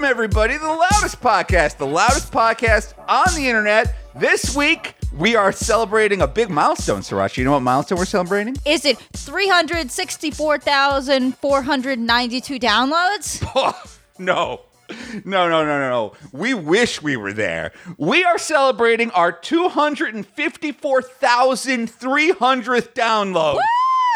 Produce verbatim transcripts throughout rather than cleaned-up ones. Welcome, everybody, to the Loudest Podcast, the loudest podcast on the internet. This week, we are celebrating a big milestone, Sriracha. You know what milestone we're celebrating? Is it three hundred sixty-four thousand four hundred ninety-two downloads? Oh, no. No, no, no, no, no. We wish we were there. We are celebrating our two hundred fifty-four thousand three hundredth download. Woo!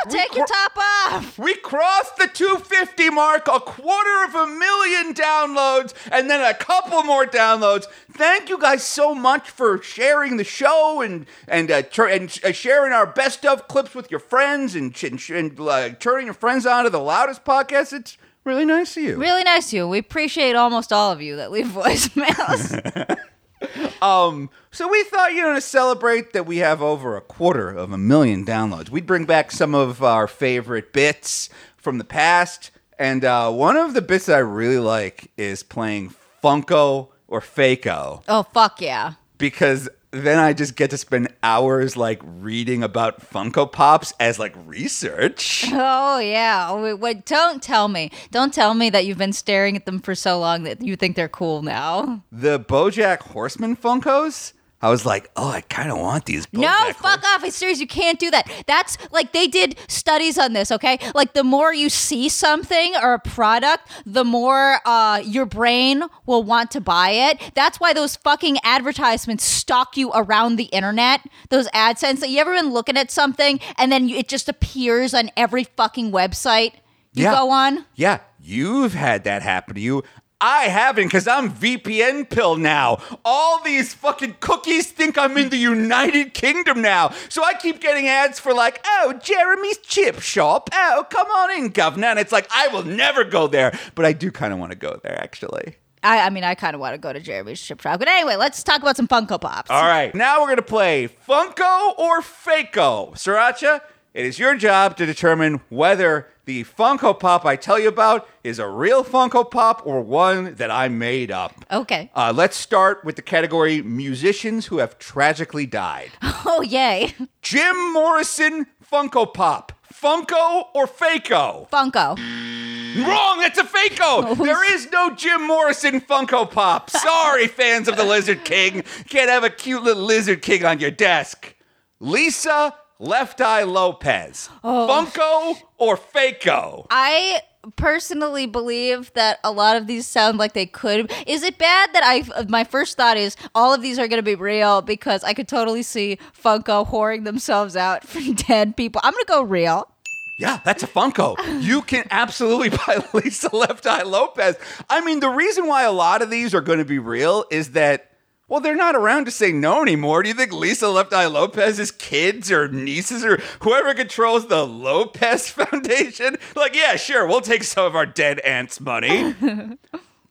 Take cro- your top off. We crossed the two hundred fifty mark, a quarter of a million downloads, and then a couple more downloads. Thank you guys so much for sharing the show and and uh, tr- and uh, sharing our best of clips with your friends and, ch- and, sh- and uh, turning your friends on to the Loudest Podcast. It's really nice of you. Really nice of you. We appreciate almost all of you that leave voicemails. Um, so we thought, you know, to celebrate that we have over a quarter of a million downloads, we'd bring back some of our favorite bits from the past. And uh, one of the bits that I really like is playing Funko or Fayco. Oh, fuck yeah. Because then I just get to spend hours, like, reading about Funko Pops as, like, research. Oh, yeah. Wait, wait, don't tell me. Don't tell me that you've been staring at them for so long that you think they're cool now. The BoJack Horseman Funkos? I was like, oh, I kind of want these. BoJack no, fuck Horse- off. It's serious. You can't do that. That's, like, they did studies on this, okay? Like, the more you see something or a product, the more uh, your brain will want to buy it. That's why those fucking advertisements stalk you around the internet, those AdSense. That you ever been looking at something, and then you, it just appears on every fucking website you yeah. go on? Yeah, you've had that happen to you. I haven't, because I'm V P N pill now. All these fucking cookies think I'm in the United Kingdom now. So I keep getting ads for, like, oh, Jeremy's Chip Shop. Oh, come on in, governor. And it's like, I will never go there. But I do kind of want to go there, actually. I, I mean, I kind of want to go to Jeremy's Chip Shop. But anyway, let's talk about some Funko Pops. All right. Now we're going to play Funko or Fayco. Sriracha, it is your job to determine whether the Funko Pop I tell you about is a real Funko Pop or one that I made up. Okay. Uh, let's start with the category musicians who have tragically died. Oh, yay. Jim Morrison Funko Pop. Funko or Fayco? Funko. Wrong, that's a Fayco. There is no Jim Morrison Funko Pop. Sorry, fans of the Lizard King. Can't have a cute little Lizard King on your desk. Lisa Left Eye Lopez. Oh. Funko or Fayco? I personally believe that a lot of these sound like they could. Is it bad that I, my first thought is all of these are going to be real because I could totally see Funko whoring themselves out for dead people. I'm going to go real. Yeah, that's a Funko. You can absolutely buy Lisa Left Eye Lopez. I mean, the reason why a lot of these are going to be real is that, well, they're not around to say no anymore. Do you think Lisa Left Eye Lopez's kids or nieces or whoever controls the Lopez Foundation? Like, yeah, sure, we'll take some of our dead aunt's money.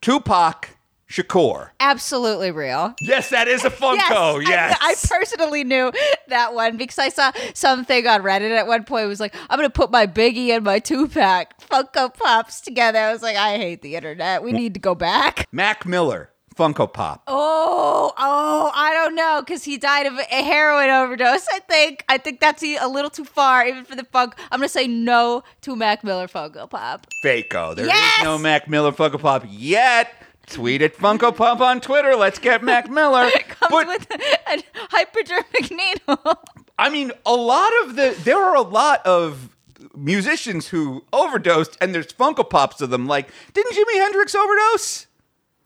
Tupac Shakur. Absolutely real. Yes, that is a Funko. Yes. yes. I, I personally knew that one because I saw something on Reddit at one point. It was like, I'm going to put my Biggie and my Tupac Funko Pops together. I was like, I hate the internet. We need to go back. Mac Miller. Funko Pop. Oh, oh, I don't know, because he died of a heroin overdose, I think. I think that's a little too far, even for the Funko. I'm going to say no to Mac Miller Funko Pop. Fayco. There yes! is no Mac Miller Funko Pop yet. Tweet at Funko Pop on Twitter. Let's get Mac Miller. It comes but, with a, a hypodermic needle. I mean, a lot of the, there are a lot of musicians who overdosed, and there's Funko Pops of them. Like, didn't Jimi Hendrix overdose?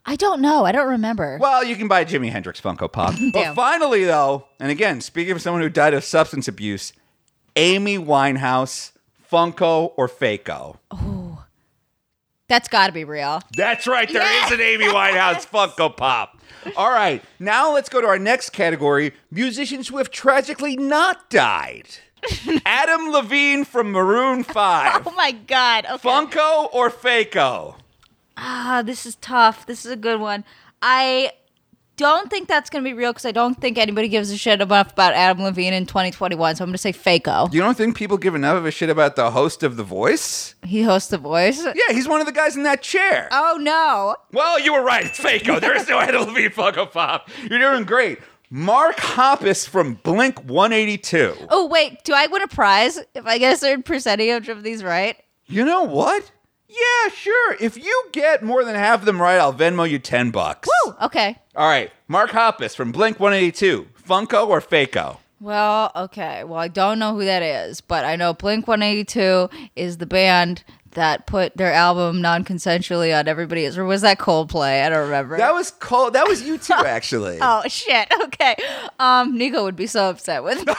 I don't know. I don't remember. Well, you can buy Jimi Hendrix Funko Pop. But finally, though, and again, speaking of someone who died of substance abuse, Amy Winehouse, Funko or Fayco? Oh, that's got to be real. That's right. There yes! is an Amy Winehouse Funko Pop. All right. Now let's go to our next category, musicians who have tragically not died. Adam Levine from Maroon five. Oh, my God. Okay. Funko or Fayco? Ah, this is tough. This is a good one. I don't think that's going to be real because I don't think anybody gives a shit enough about Adam Levine in twenty twenty-one, so I'm going to say Fayco. You don't think people give enough of a shit about the host of The Voice? He hosts The Voice? Yeah, he's one of the guys in that chair. Oh, no. Well, you were right. It's Fayco. There is no Adam Levine Funko Pop. You're doing great. Mark Hoppus from Blink one eighty-two. Oh, wait. Do I win a prize if I get a certain percentage of these right? You know what? Yeah, sure. If you get more than half of them right, I'll Venmo you ten bucks. Woo, okay. All right. Mark Hoppus from Blink one eighty-two. Funko or Fayco? Well, okay. Well, I don't know who that is, but I know Blink one eighty-two is the band that put their album non-consensually on everybody else. Or was that Coldplay? I don't remember. That was Cold. That was you too, actually. Oh, shit. Okay. Um, Nico would be so upset with me.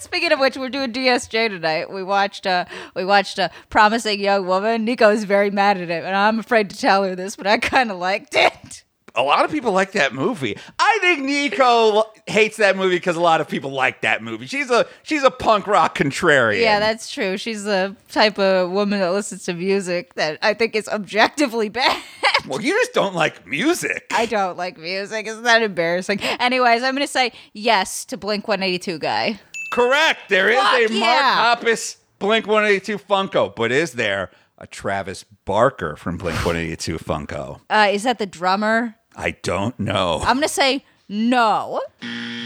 Speaking of which, we're doing D S J tonight. We watched uh, we watched a Promising Young Woman. Nico is very mad at it, and I'm afraid to tell her this, but I kind of liked it. A lot of people like that movie. I think Nico hates that movie because a lot of people like that movie. She's a she's a punk rock contrarian. Yeah, that's true. She's the type of woman that listens to music that I think is objectively bad. Well, you just don't like music. I don't like music. Isn't that embarrassing? Anyways, I'm going to say yes to Blink one eighty-two guy. Correct. There is Fuck a yeah. Mark Hoppus Blink one eighty-two Funko, but is there a Travis Barker from Blink one eighty-two Funko? Uh, is that the drummer? I don't know. I'm going to say no.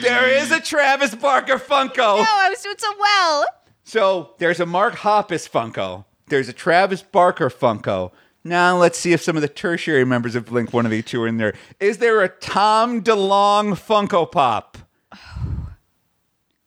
There is a Travis Barker Funko. No, I was doing so well. So there's a Mark Hoppus Funko. There's a Travis Barker Funko. Now let's see if some of the tertiary members of Blink one eighty-two are in there. Is there a Tom DeLonge Funko Pop?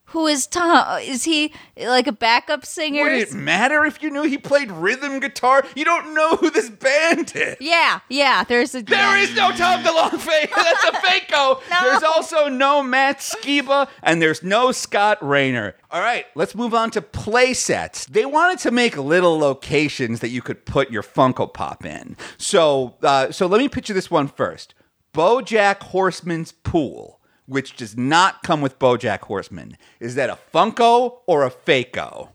Who is Tom? Is he like a backup singer? Would it matter if you knew he played rhythm guitar? You don't know who this band is. Yeah, yeah. There's a. There yeah. is no Tom DeLonge. That's a Fayco. No. There's also no Matt Skiba, and there's no Scott Raynor. All right, let's move on to play sets. They wanted to make little locations that you could put your Funko Pop in. So, uh, so let me picture this one first. BoJack Horseman's pool, which does not come with BoJack Horseman. Is that a Funko or a Fayco?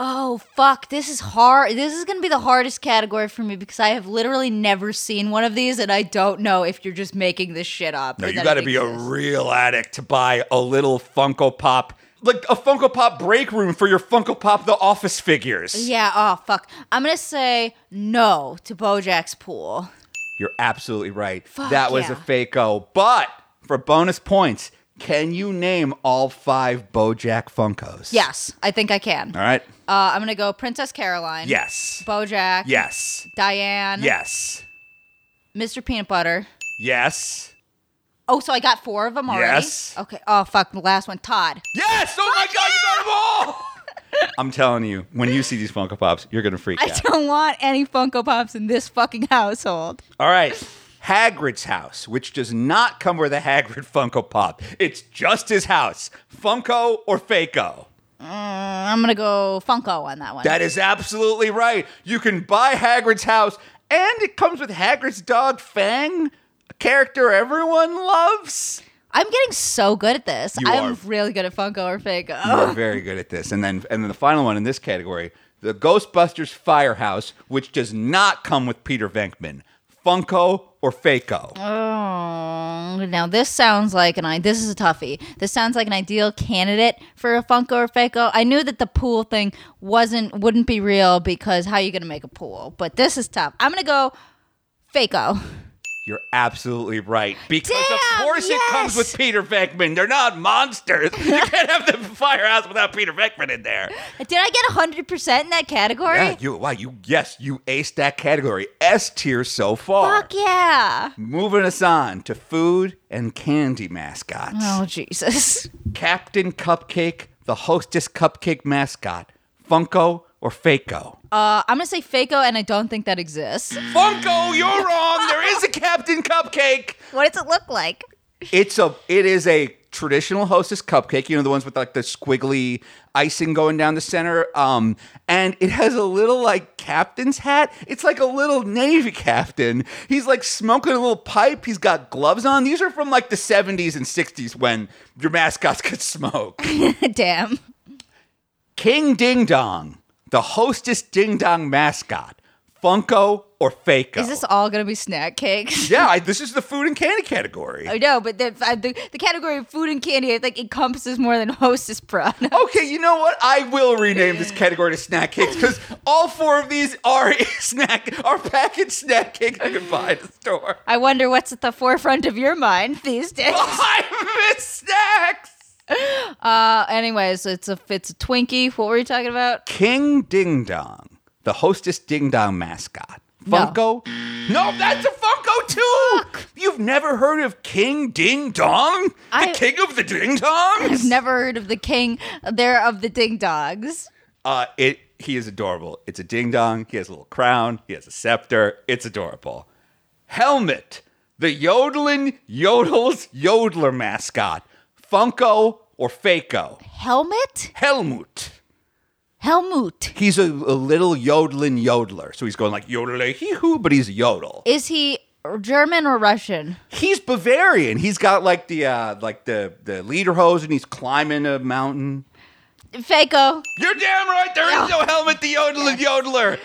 Oh, fuck. This is hard. This is going to be the hardest category for me because I have literally never seen one of these, and I don't know if you're just making this shit up. No, you got to be a real addict to buy a little Funko Pop, like a Funko Pop break room for your Funko Pop The Office figures. Yeah, oh, fuck. I'm going to say no to BoJack's pool. You're absolutely right. Fuck, that was yeah. a Fayco, but... For bonus points, can you name all five BoJack Funkos? Yes, I think I can. All right. Uh, I'm going to go Princess Caroline. Yes. BoJack. Yes. Diane. Yes. Mister Peanut Butter. Yes. Oh, so I got four of them already? Yes. Okay. Oh, fuck. The last one. Todd. Yes! Oh, fuck my God, yeah! You got them all! I'm telling you, when you see these Funko Pops, you're going to freak I out. I don't want any Funko Pops in this fucking household. All right. Hagrid's house, which does not come with a Hagrid Funko Pop. It's just his house. Funko or Fayco? Mm, I'm going to go Funko on that one. That is absolutely right. You can buy Hagrid's house, and it comes with Hagrid's dog, Fang, a character everyone loves. I'm getting so good at this. You I'm are. really good at Funko or Fayco. You are very good at this. And then, and then the final one in this category, the Ghostbusters Firehouse, which does not come with Peter Venkman. Funko or Fayco? Oh, now this sounds like an I. This is a toughie. This sounds like an ideal candidate for a Funko or Fayco. I knew that the pool thing wasn't wouldn't be real because how are you gonna make a pool? But this is tough. I'm gonna go Fayco. You're absolutely right because Damn, of course yes! it comes with Peter Venkman. They're not monsters. You can't have the firehouse without Peter Venkman in there. Did I get one hundred percent in that category? Yeah, you, wow, you, yes, you aced that category. S tier so far. Fuck yeah. Moving us on to food and candy mascots. Oh, Jesus. Captain Cupcake, the Hostess Cupcake mascot, Funko or Fayco? Uh, I'm going to say Fayco, and I don't think that exists. Funko, you're wrong. There is a Captain Cupcake. What does it look like? It's a, it is a traditional Hostess Cupcake. You know, the ones with like the squiggly icing going down the center. Um, and it has a little like captain's hat. It's like a little Navy captain. He's like smoking a little pipe. He's got gloves on. These are from like the seventies and sixties when your mascots could smoke. Damn. King Ding Dong, the Hostess Ding Dong mascot, Funko or Fayco? Is this all going to be snack cakes? Yeah, I, this is the food and candy category. I know, but the, I, the the category of food and candy I think encompasses more than Hostess products. Okay, you know what? I will rename this category to snack cakes because all four of these are snack, are packaged snack cakes I can buy at the store. I wonder what's at the forefront of your mind these days. I miss snacks. Uh, anyways, it's a it's a Twinkie. What were you talking about? King Ding Dong, the Hostess Ding Dong mascot. Funko? No, no, that's a Funko too! Fuck. You've never heard of King Ding Dong? The I, king of the Ding Dongs? I've never heard of the king there of the Ding Dogs. Uh, it, he is adorable. It's a ding dong. He has a little crown. He has a scepter. It's adorable. Helmut, the yodeling yodels yodeler mascot. Funko or Faco? Helmut? Helmut. Helmut. He's a, a little yodeling yodeler. So he's going like yodelay hee hoo, but he's a yodel. Is he German or Russian? He's Bavarian. He's got like the uh, like the, the lederhosen and he's climbing a mountain. Faco. You're damn right. There is no Helmut the yodeling yodeler.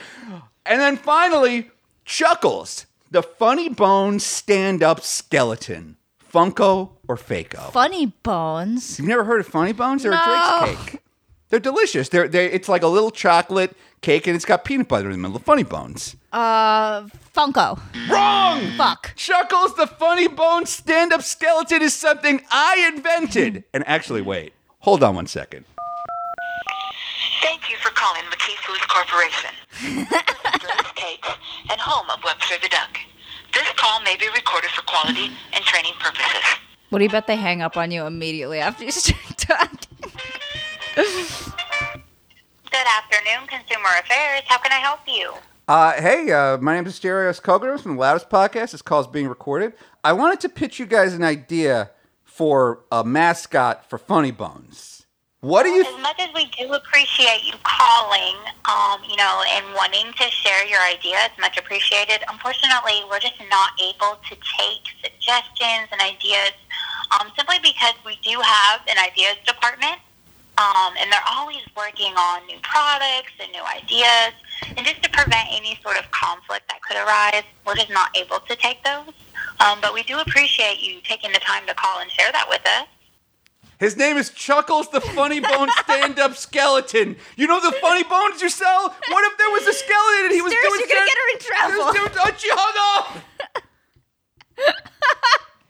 And then finally, Chuckles, the Funny Bones stand-up skeleton. Funko or Faco? Funny Bones. You've never heard of Funny Bones? They're no. a Drake's cake. They're delicious. They're, they're it's like a little chocolate cake, and it's got peanut butter in the middle of Funny Bones. Uh, Funko. Wrong! Fuck. Chuckles, the Funny Bones stand-up skeleton is something I invented. And actually, wait. Hold on one second. Thank you for calling McKee Foods Corporation. Drake's Cakes and home of Webster the Duck. This call may be recorded for quality and training purposes. What do you bet they hang up on you immediately after you start talking? Good afternoon, Consumer Affairs. How can I help you? Uh, hey, uh, my name is Asterios Koganos from the Loudest Podcast. This call is being recorded. I wanted to pitch you guys an idea for a mascot for Funny Bones. What do you... Th- as much as we do appreciate you calling, um, you know, and wanting to share your idea, it's much appreciated. Unfortunately, we're just not able to take suggestions and ideas um, simply because we do have an ideas department. Um, and they're always working on new products and new ideas. And just to prevent any sort of conflict that could arise, we're just not able to take those. Um, but we do appreciate you taking the time to call and share that with us. His name is Chuckles the Funny Bone stand-up skeleton. You know the Funny Bones you sell? What if there was a skeleton and he was Stairs, doing... you're going to get her in trouble. Doing, oh, she hung up!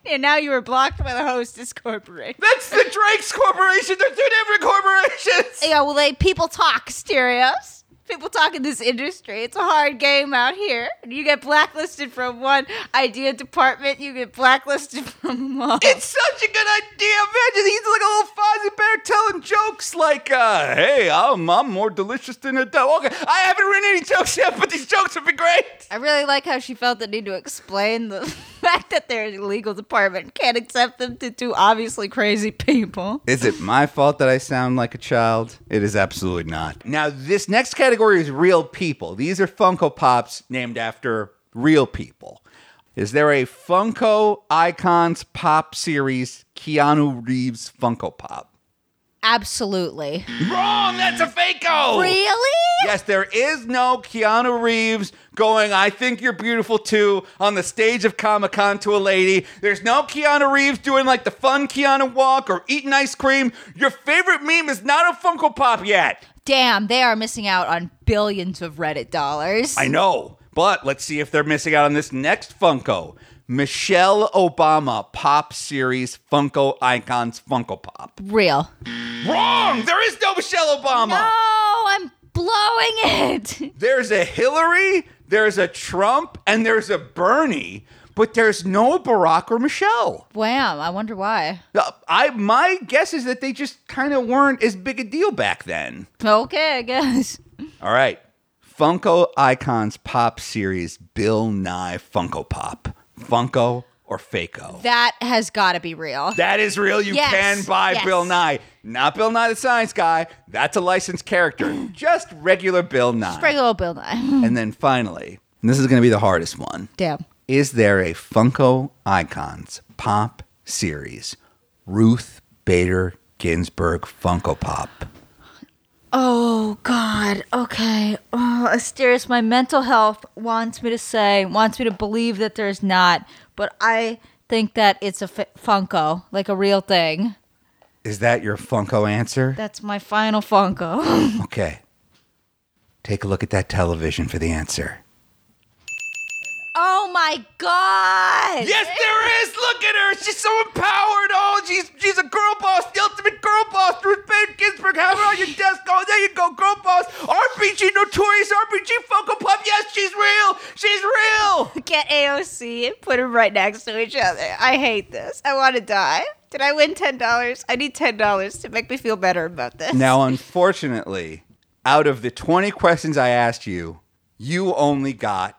And now you were blocked by the Hostess Corporation. That's the Drake's Corporation. They're two different corporations. Yeah, well, they people talk, Asterios. People talk in this industry. It's a hard game out here. You get blacklisted from one idea department. You get blacklisted from all. It's such a good idea. Imagine he's like a little Fozzie Bear telling jokes like, uh, hey, I'm, I'm more delicious than a dog. Okay, I haven't written any jokes yet, but these jokes would be great. I really like how she felt the need to explain the... fact that their legal department can't accept them to two obviously crazy people. Is it my fault that I sound like a child? It is absolutely not. Now, this next category is real people. These are Funko Pops named after real people. Is there a Funko Icons Pop Series Keanu Reeves Funko Pop? Absolutely. Wrong! That's a Faco! Really? Yes, there is no Keanu Reeves going, I think you're beautiful too, on the stage of Comic-Con to a lady. There's no Keanu Reeves doing like the fun Keanu walk or eating ice cream. Your favorite meme is not a Funko Pop yet. Damn, they are missing out on billions of Reddit dollars. I know, but let's see if they're missing out on this next Funko. Michelle Obama Pop Series Funko Icons Funko Pop. Real. Wrong! There is no Michelle Obama! No, I'm blowing it! There's a Hillary, there's a Trump, and there's a Bernie, but there's no Barack or Michelle. Wow, I wonder why. I My guess is that they just kind of weren't as big a deal back then. Okay, I guess. All right. Funko Icons Pop Series Bill Nye Funko Pop. Funko or Faco? That has got to be real. That is real. You yes, can buy yes. Bill Nye. Not Bill Nye the Science Guy. That's a licensed character. Just regular Bill Nye. Just regular Bill Nye. And then finally, and this is going to be the hardest one. Damn. Is there a Funko Icons Pop Series Ruth Bader Ginsburg Funko Pop? Oh, God. Okay. Oh, Asterios, my mental health wants me to say, wants me to believe that there's not, but I think that it's a f- Funko, like a real thing. Is that your Funko answer? That's my final Funko. Okay. Take a look at that television for the answer. Oh, my God. Yes, there is. Look at her. She's so empowered. Oh, she's she's a girl boss, the ultimate girl boss. Ruth Bader Ginsburg, have her on your desk. Oh, there you go, girl boss. R P G, Notorious R P G, Funko Pop. Yes, she's real. She's real. Get A O C and put them right next to each other. I hate this. I want to die. Did I win ten dollars? I need ten dollars to make me feel better about this. Now, unfortunately, out of the twenty questions I asked you, you only got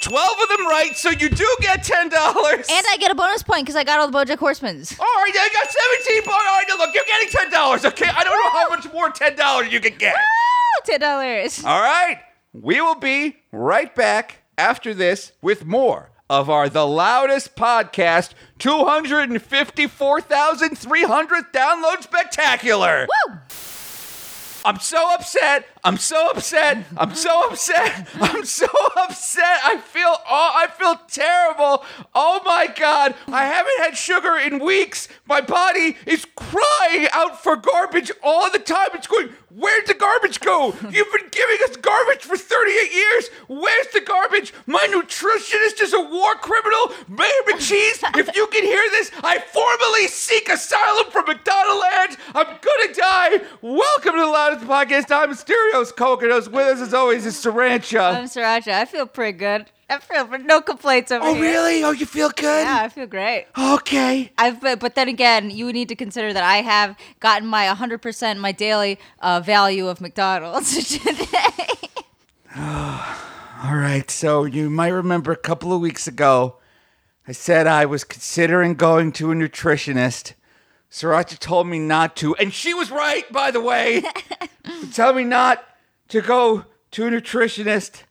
twelve of them right, so you do get ten dollars. And I get a bonus point because I got all the BoJack Horsemans. All right, I got seventeen points. All right, now look, you're getting ten dollars, okay? I don't Woo! know how much more ten dollars you can get. Woo! ten dollars. All right, we will be right back after this with more of our The Loudest Podcast two hundred fifty-four thousand three hundred Download Spectacular. Woo! I'm so upset. I'm so upset. I'm so upset. I'm so upset. I feel oh, I feel terrible. Oh my God. I haven't had sugar in weeks. My body is crying out for garbage all the time. It's going, where'd the garbage go? You've been giving us garbage for thirty-eight years. Where's the garbage? My nutritionist is a war criminal. Mayor McCheese, if you can hear this, I formally seek asylum from McDonaldland. I'm gonna die. Welcome to the Loudest Podcast. I'm Asterios Coconuts. With us as always is Sriracha. I'm Sriracha. I feel pretty good. I feel no complaints over oh, here. Oh, really? Oh, you feel good? Yeah, I feel great. Okay. I've been, but then again, you need to consider that I have gotten my one hundred percent, my daily uh, value of McDonald's today. All right. So you might remember a couple of weeks ago, I said I was considering going to a nutritionist. Sriracha told me not to, and she was right, by the way. Tell me not to go to a nutritionist.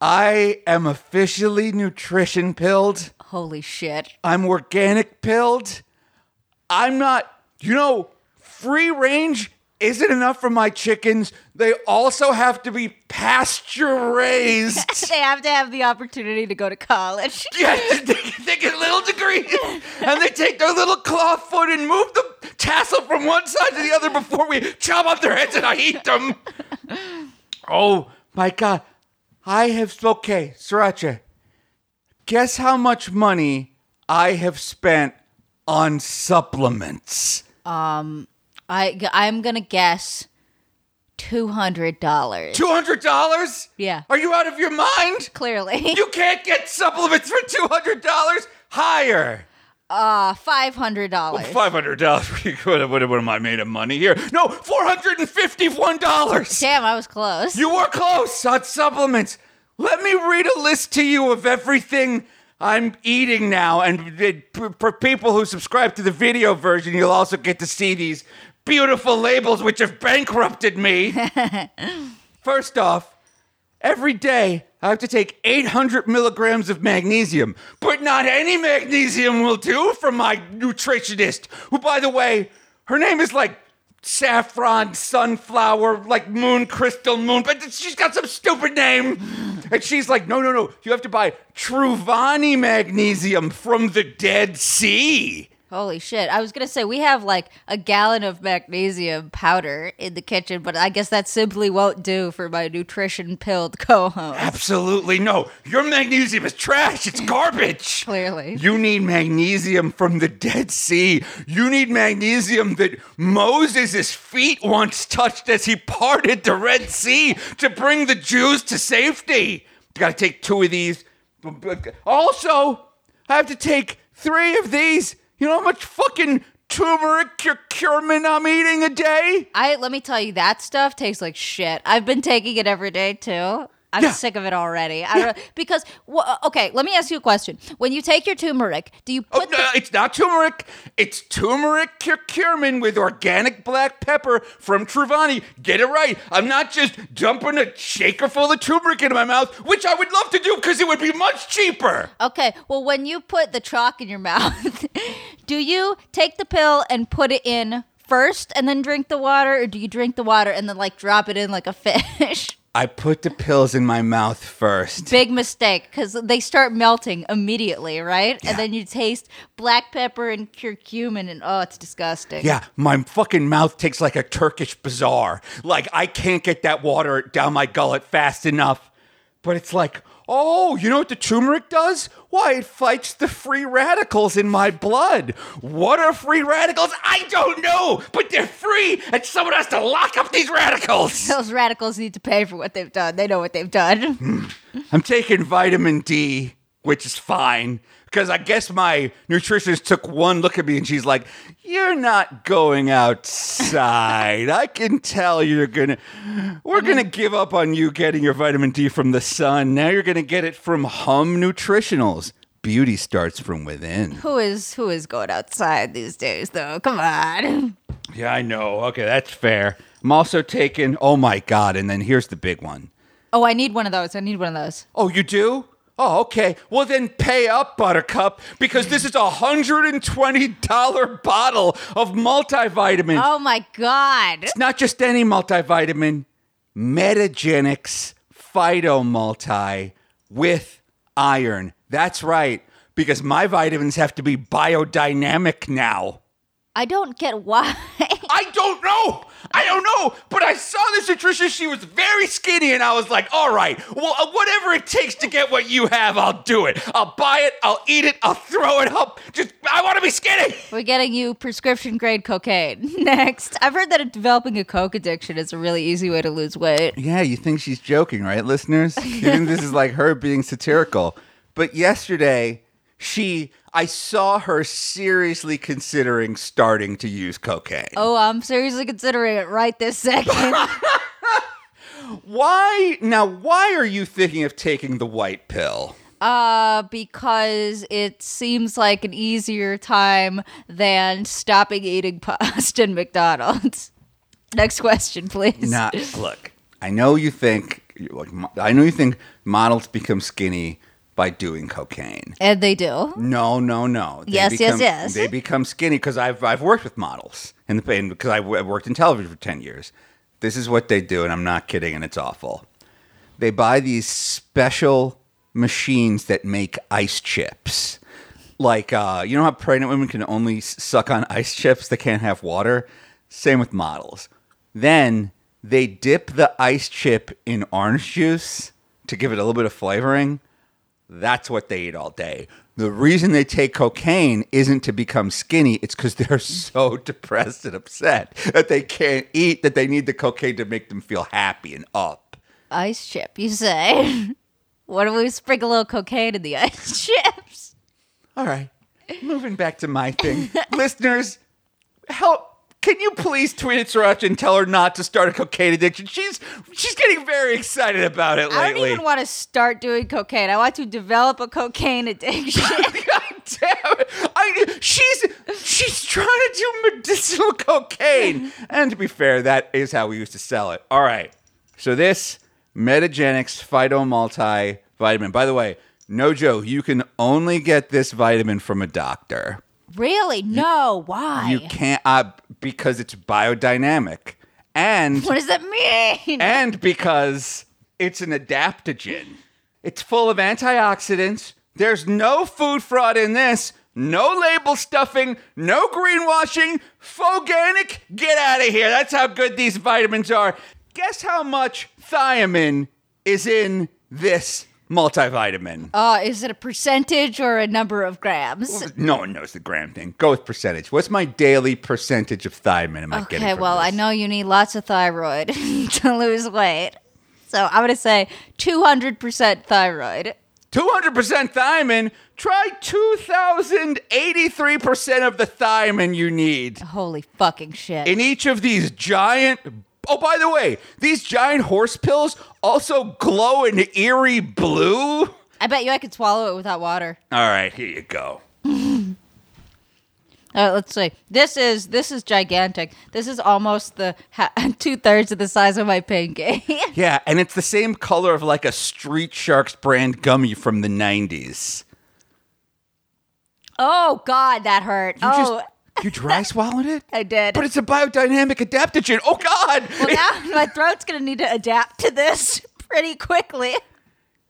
I am officially nutrition pilled. Holy shit. I'm organic pilled. I'm not, you know, free range isn't enough for my chickens. They also have to be pasture raised. They have to have the opportunity to go to college. Yes, they, they get little degrees and they take their little claw foot and move the tassel from one side to the other before we chop off their heads and I eat them. Oh my God. I have, okay, Sriracha, guess how much money I have spent on supplements? Um, I, I'm going to guess two hundred dollars. two hundred dollars? Yeah. Are you out of your mind? Clearly. You can't get supplements for two hundred dollars? Higher. Uh, five hundred dollars. Well, five hundred dollars. What am I made of money here? No, four hundred fifty-one dollars. Damn, I was close. You were close on supplements. Let me read a list to you of everything I'm eating now. And for people who subscribe to the video version, you'll also get to see these beautiful labels which have bankrupted me. First off, every day, I have to take eight hundred milligrams of magnesium, but not any magnesium will do for my nutritionist, who, by the way, her name is like Saffron, Sunflower, like Moon, Crystal Moon, but she's got some stupid name. And she's like, no, no, no, you have to buy Truvani magnesium from the Dead Sea. Holy shit. I was going to say, we have like a gallon of magnesium powder in the kitchen, but I guess that simply won't do for my nutrition-pilled co-host. Absolutely no. Your magnesium is trash. It's garbage. Clearly. You need magnesium from the Dead Sea. You need magnesium that Moses' feet once touched as he parted the Red Sea to bring the Jews to safety. You got to take two of these. Also, I have to take three of these. You know how much fucking turmeric curcumin I'm eating a day? I Let me tell you, that stuff tastes like shit. I've been taking it every day, too. I'm yeah. sick of it already. I yeah. re- because, well, okay, let me ask you a question. When you take your turmeric, do you put... Oh, no, the- it's not turmeric. It's turmeric curcumin with organic black pepper from Truvani. Get it right. I'm not just dumping a shaker full of turmeric into my mouth, which I would love to do because it would be much cheaper. Okay, well, when you put the chalk in your mouth, do you take the pill and put it in first and then drink the water, or do you drink the water and then, like, drop it in like a fish? I put the pills in my mouth first. Big mistake, because they start melting immediately, right? Yeah. And then you taste black pepper and curcumin, and oh, it's disgusting. Yeah, my fucking mouth tastes like a Turkish bazaar. Like, I can't get that water down my gullet fast enough. But it's like, Oh, you know what the turmeric does? Why, it fights the free radicals in my blood. What are free radicals? I don't know, but they're free, and someone has to lock up these radicals. Those radicals need to pay for what they've done. They know what they've done. I'm taking vitamin D, which is fine, because I guess my nutritionist took one look at me, and she's like, you're not going outside. I can tell you're going to... We're going to give up on you getting your vitamin D from the sun. Now you're going to get it from Hum Nutritionals. Beauty starts from within. Who is who is going outside these days, though? Come on. Yeah, I know. Okay, that's fair. I'm also taking... Oh, my God. And then here's the big one. Oh, I need one of those. I need one of those. Oh, you do? Oh, okay. Well, then pay up, Buttercup, because this is a one hundred twenty dollars bottle of multivitamin. Oh, my God. It's not just any multivitamin. Metagenics Phytomulti with iron. That's right, because my vitamins have to be biodynamic now. I don't get why. I don't know. I don't know, but I saw this nutritionist. She was very skinny, and I was like, all right, well, whatever it takes to get what you have, I'll do it. I'll buy it. I'll eat it. I'll throw it up. Just, I want to be skinny. We're getting you prescription-grade cocaine. Next. I've heard that developing a coke addiction is a really easy way to lose weight. Yeah, you think she's joking, right, listeners? You think this is like her being satirical. But yesterday, she... I saw her seriously considering starting to use cocaine. Oh, I'm seriously considering it right this second. Why? Now, why are you thinking of taking the white pill? Uh, because it seems like an easier time than stopping eating pasta and McDonald's. Next question, please. Nah, look, I know you think, I know you think models become skinny by doing cocaine. And they do. No, no, no. They yes, become, yes, yes. They become skinny because I've I've worked with models and because I worked in television for ten years. This is what they do, and I'm not kidding, and it's awful. They buy these special machines that make ice chips. Like, uh, you know how pregnant women can only suck on ice chips? They can't have water? Same with models. Then they dip the ice chip in orange juice to give it a little bit of flavoring. That's what they eat all day. The reason they take cocaine isn't to become skinny. It's because they're so depressed and upset that they can't eat, that they need the cocaine to make them feel happy and up. Ice chip, you say? What if we sprinkle a little cocaine in the ice chips? All right. Moving back to my thing. Listeners, help. Can you please tweet at Sriracha and tell her not to start a cocaine addiction? She's she's getting very excited about it lately. I don't even want to start doing cocaine. I want to develop a cocaine addiction. God damn it. I, she's, she's trying to do medicinal cocaine. And to be fair, that is how we used to sell it. All right. So this Metagenics Phytomulti vitamin. By the way, no joke, you can only get this vitamin from a doctor. Really? No. You, why? You can't, uh, because it's biodynamic. And what does that mean? And because it's an adaptogen. It's full of antioxidants. There's no food fraud in this. No label stuffing. No greenwashing. Foganic. Get out of here. That's how good these vitamins are. Guess how much thiamine is in this multivitamin. Uh, is it a percentage or a number of grams? Well, no one knows the gram thing. Go with percentage. What's my daily percentage of thiamine am I okay, getting from well, this? I know you need lots of thyroid to lose weight. So I'm going to say two hundred percent thyroid. two hundred percent thiamine? Try two thousand eighty-three percent of the thiamine you need. Holy fucking shit. In each of these giant... Oh, by the way, these giant horse pills also glow an eerie blue. I bet you I could swallow it without water. All right, here you go. All right, let's see. This is this is gigantic. This is almost the ha- two-thirds of the size of my pinky. Yeah, and it's the same color of like a Street Sharks brand gummy from the nineties. Oh, God, that hurt. You oh, just- You dry swallowed it? I did. But it's a biodynamic adaptogen. Oh, God. Well, now my throat's going to need to adapt to this pretty quickly.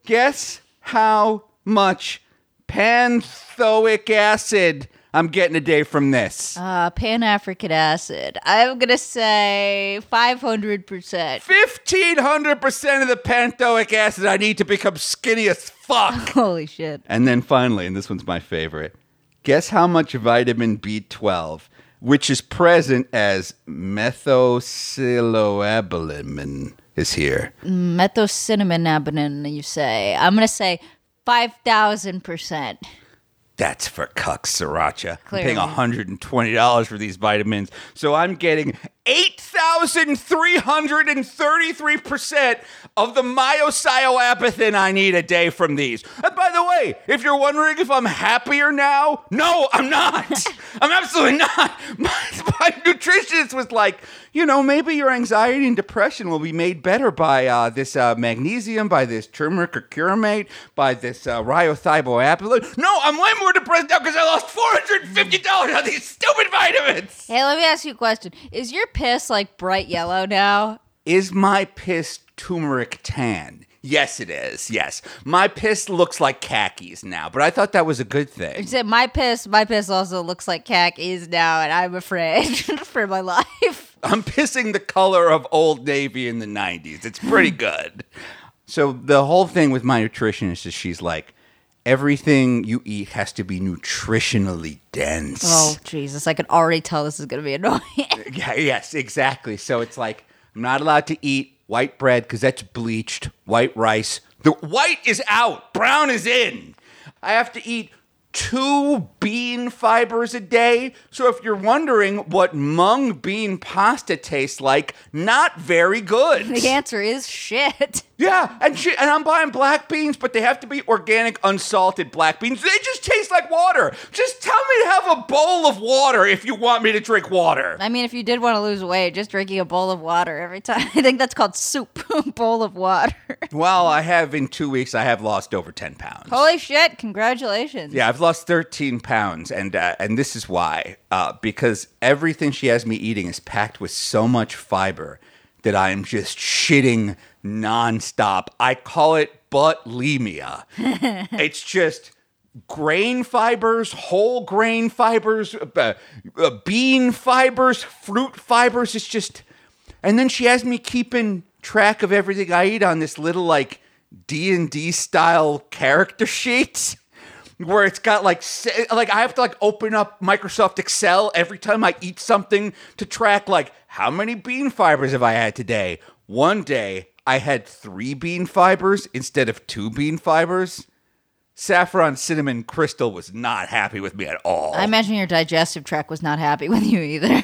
Guess how much panthoic acid I'm getting a day from this. Uh, Pan-African acid. I'm going to say five hundred percent. fifteen hundred percent of the pantoic acid I need to become skinny as fuck. Holy shit. And then finally, and this one's my favorite, guess how much vitamin B twelve, which is present as methocillobalamin, is here. Methocinaminabinin, you say. I'm going to say five thousand percent. That's for cucks, Sriracha. Clearly. I'm paying one hundred twenty dollars for these vitamins. So I'm getting eight thousand three hundred thirty-three percent of the myocyobaphin I need a day from these. And by the way, if you're wondering if I'm happier now, no, I'm not. I'm absolutely not. My, my nutritionist was like, you know, maybe your anxiety and depression will be made better by uh, this uh, magnesium, by this turmeric or curamate, by this uh, ribothiazolapine. No, I'm way more depressed now because I lost four hundred fifty dollars on these stupid vitamins. Hey, let me ask you a question. Is your piss like bright yellow now? Is my piss turmeric tan? Yes, it is. Yes. My piss looks like khakis now, but I thought that was a good thing. You said my piss, my piss also looks like khakis now, and I'm afraid for my life. I'm pissing the color of Old Navy in the nineties. It's pretty good. So the whole thing with my nutritionist is she's like, everything you eat has to be nutritionally dense. Oh, Jesus. I could already tell this is going to be annoying. Yeah, yes, exactly. So it's like, I'm not allowed to eat white bread because that's bleached. White rice. The white is out. Brown is in. I have to eat two bean fibers a day. So if you're wondering what mung bean pasta tastes like, not very good. The answer is shit. Yeah, and shit, and I'm buying black beans, but they have to be organic, unsalted black beans. They just taste like water. Just tell me to have a bowl of water if you want me to drink water. I mean, if you did want to lose weight, just drinking a bowl of water every time. I think that's called soup, bowl of water. Well, I have in two weeks, I have lost over ten pounds. Holy shit, congratulations. Yeah, I've lost lost thirteen pounds, and uh, and this is why, uh, because everything she has me eating is packed with so much fiber that I am just shitting nonstop. I call it buttlemia. It's just grain fibers, whole grain fibers, uh, uh, bean fibers, fruit fibers. It's just, and then she has me keeping track of everything I eat on this little like D and D style character sheet. Where it's got like, like I have to like open up Microsoft Excel every time I eat something to track like how many bean fibers have I had today? One day I had three bean fibers instead of two bean fibers. Saffron Cinnamon Crystal was not happy with me at all. I imagine your digestive tract was not happy with you either.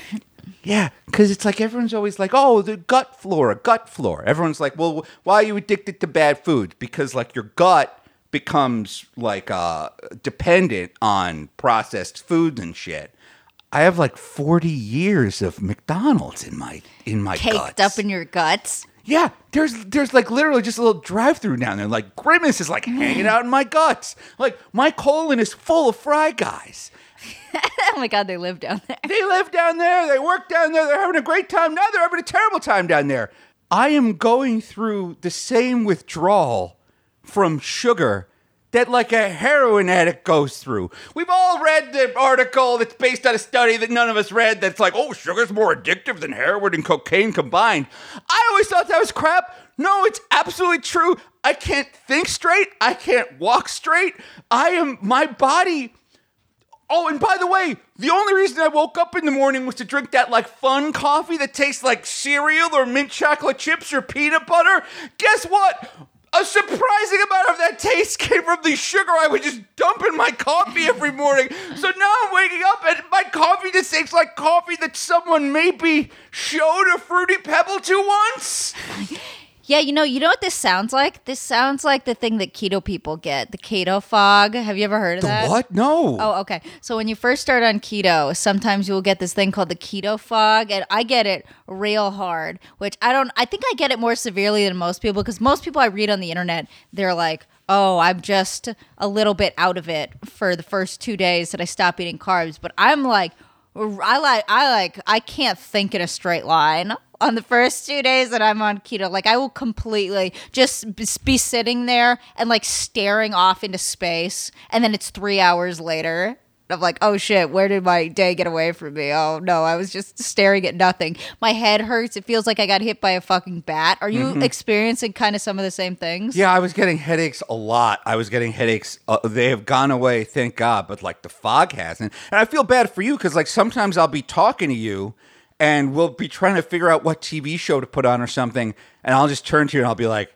Yeah, because it's like everyone's always like, oh, the gut flora, gut flora. Everyone's like, well, why are you addicted to bad food? Because like your gut becomes like uh, dependent on processed foods and shit. I have like forty years of McDonald's in my in my guts. Caked up in your guts. Yeah, there's there's like literally just a little drive-through down there. Like Grimace is like hanging out in my guts. Like my colon is full of Fry Guys. Oh my God, they live down there. They live down there. They work down there. They're having a great time. Now they're having a terrible time down there. I am going through the same withdrawal from sugar that like a heroin addict goes through. We've all read the article that's based on a study that none of us read that's like, oh, sugar's more addictive than heroin and cocaine combined. I always thought that was crap. No, it's absolutely true. I can't think straight. I can't walk straight. I am, my body... Oh, and by the way, the only reason I woke up in the morning was to drink that, like, fun coffee that tastes like cereal or mint chocolate chips or peanut butter. Guess what? A surprising amount of that taste came from the sugar I would just dump in my coffee every morning. So now I'm waking up and my coffee just tastes like coffee that someone maybe showed a Fruity Pebble to once. Yeah, you know, you know what this sounds like? This sounds like the thing that keto people get, the keto fog. Have you ever heard of the that? What? No. Oh, okay. So when you first start on keto, sometimes you'll get this thing called the keto fog, and I get it real hard, which I don't, I think I get it more severely than most people, because most people I read on the internet, they're like, oh, I'm just a little bit out of it for the first two days that I stop eating carbs, but I'm like, I like, I like, I can't think in a straight line. On the first two days that I'm on keto, like I will completely just be sitting there and like staring off into space, and then it's three hours later. I'm like, oh shit, where did my day get away from me? Oh no, I was just staring at nothing. My head hurts. It feels like I got hit by a fucking bat. Are you mm-hmm. experiencing kind of some of the same things? Yeah, I was getting headaches a lot. I was getting headaches. Uh, they have gone away, thank God, but like the fog hasn't. And I feel bad for you because like sometimes I'll be talking to you and we'll be trying to figure out what T V show to put on or something. And I'll just turn to you and I'll be like,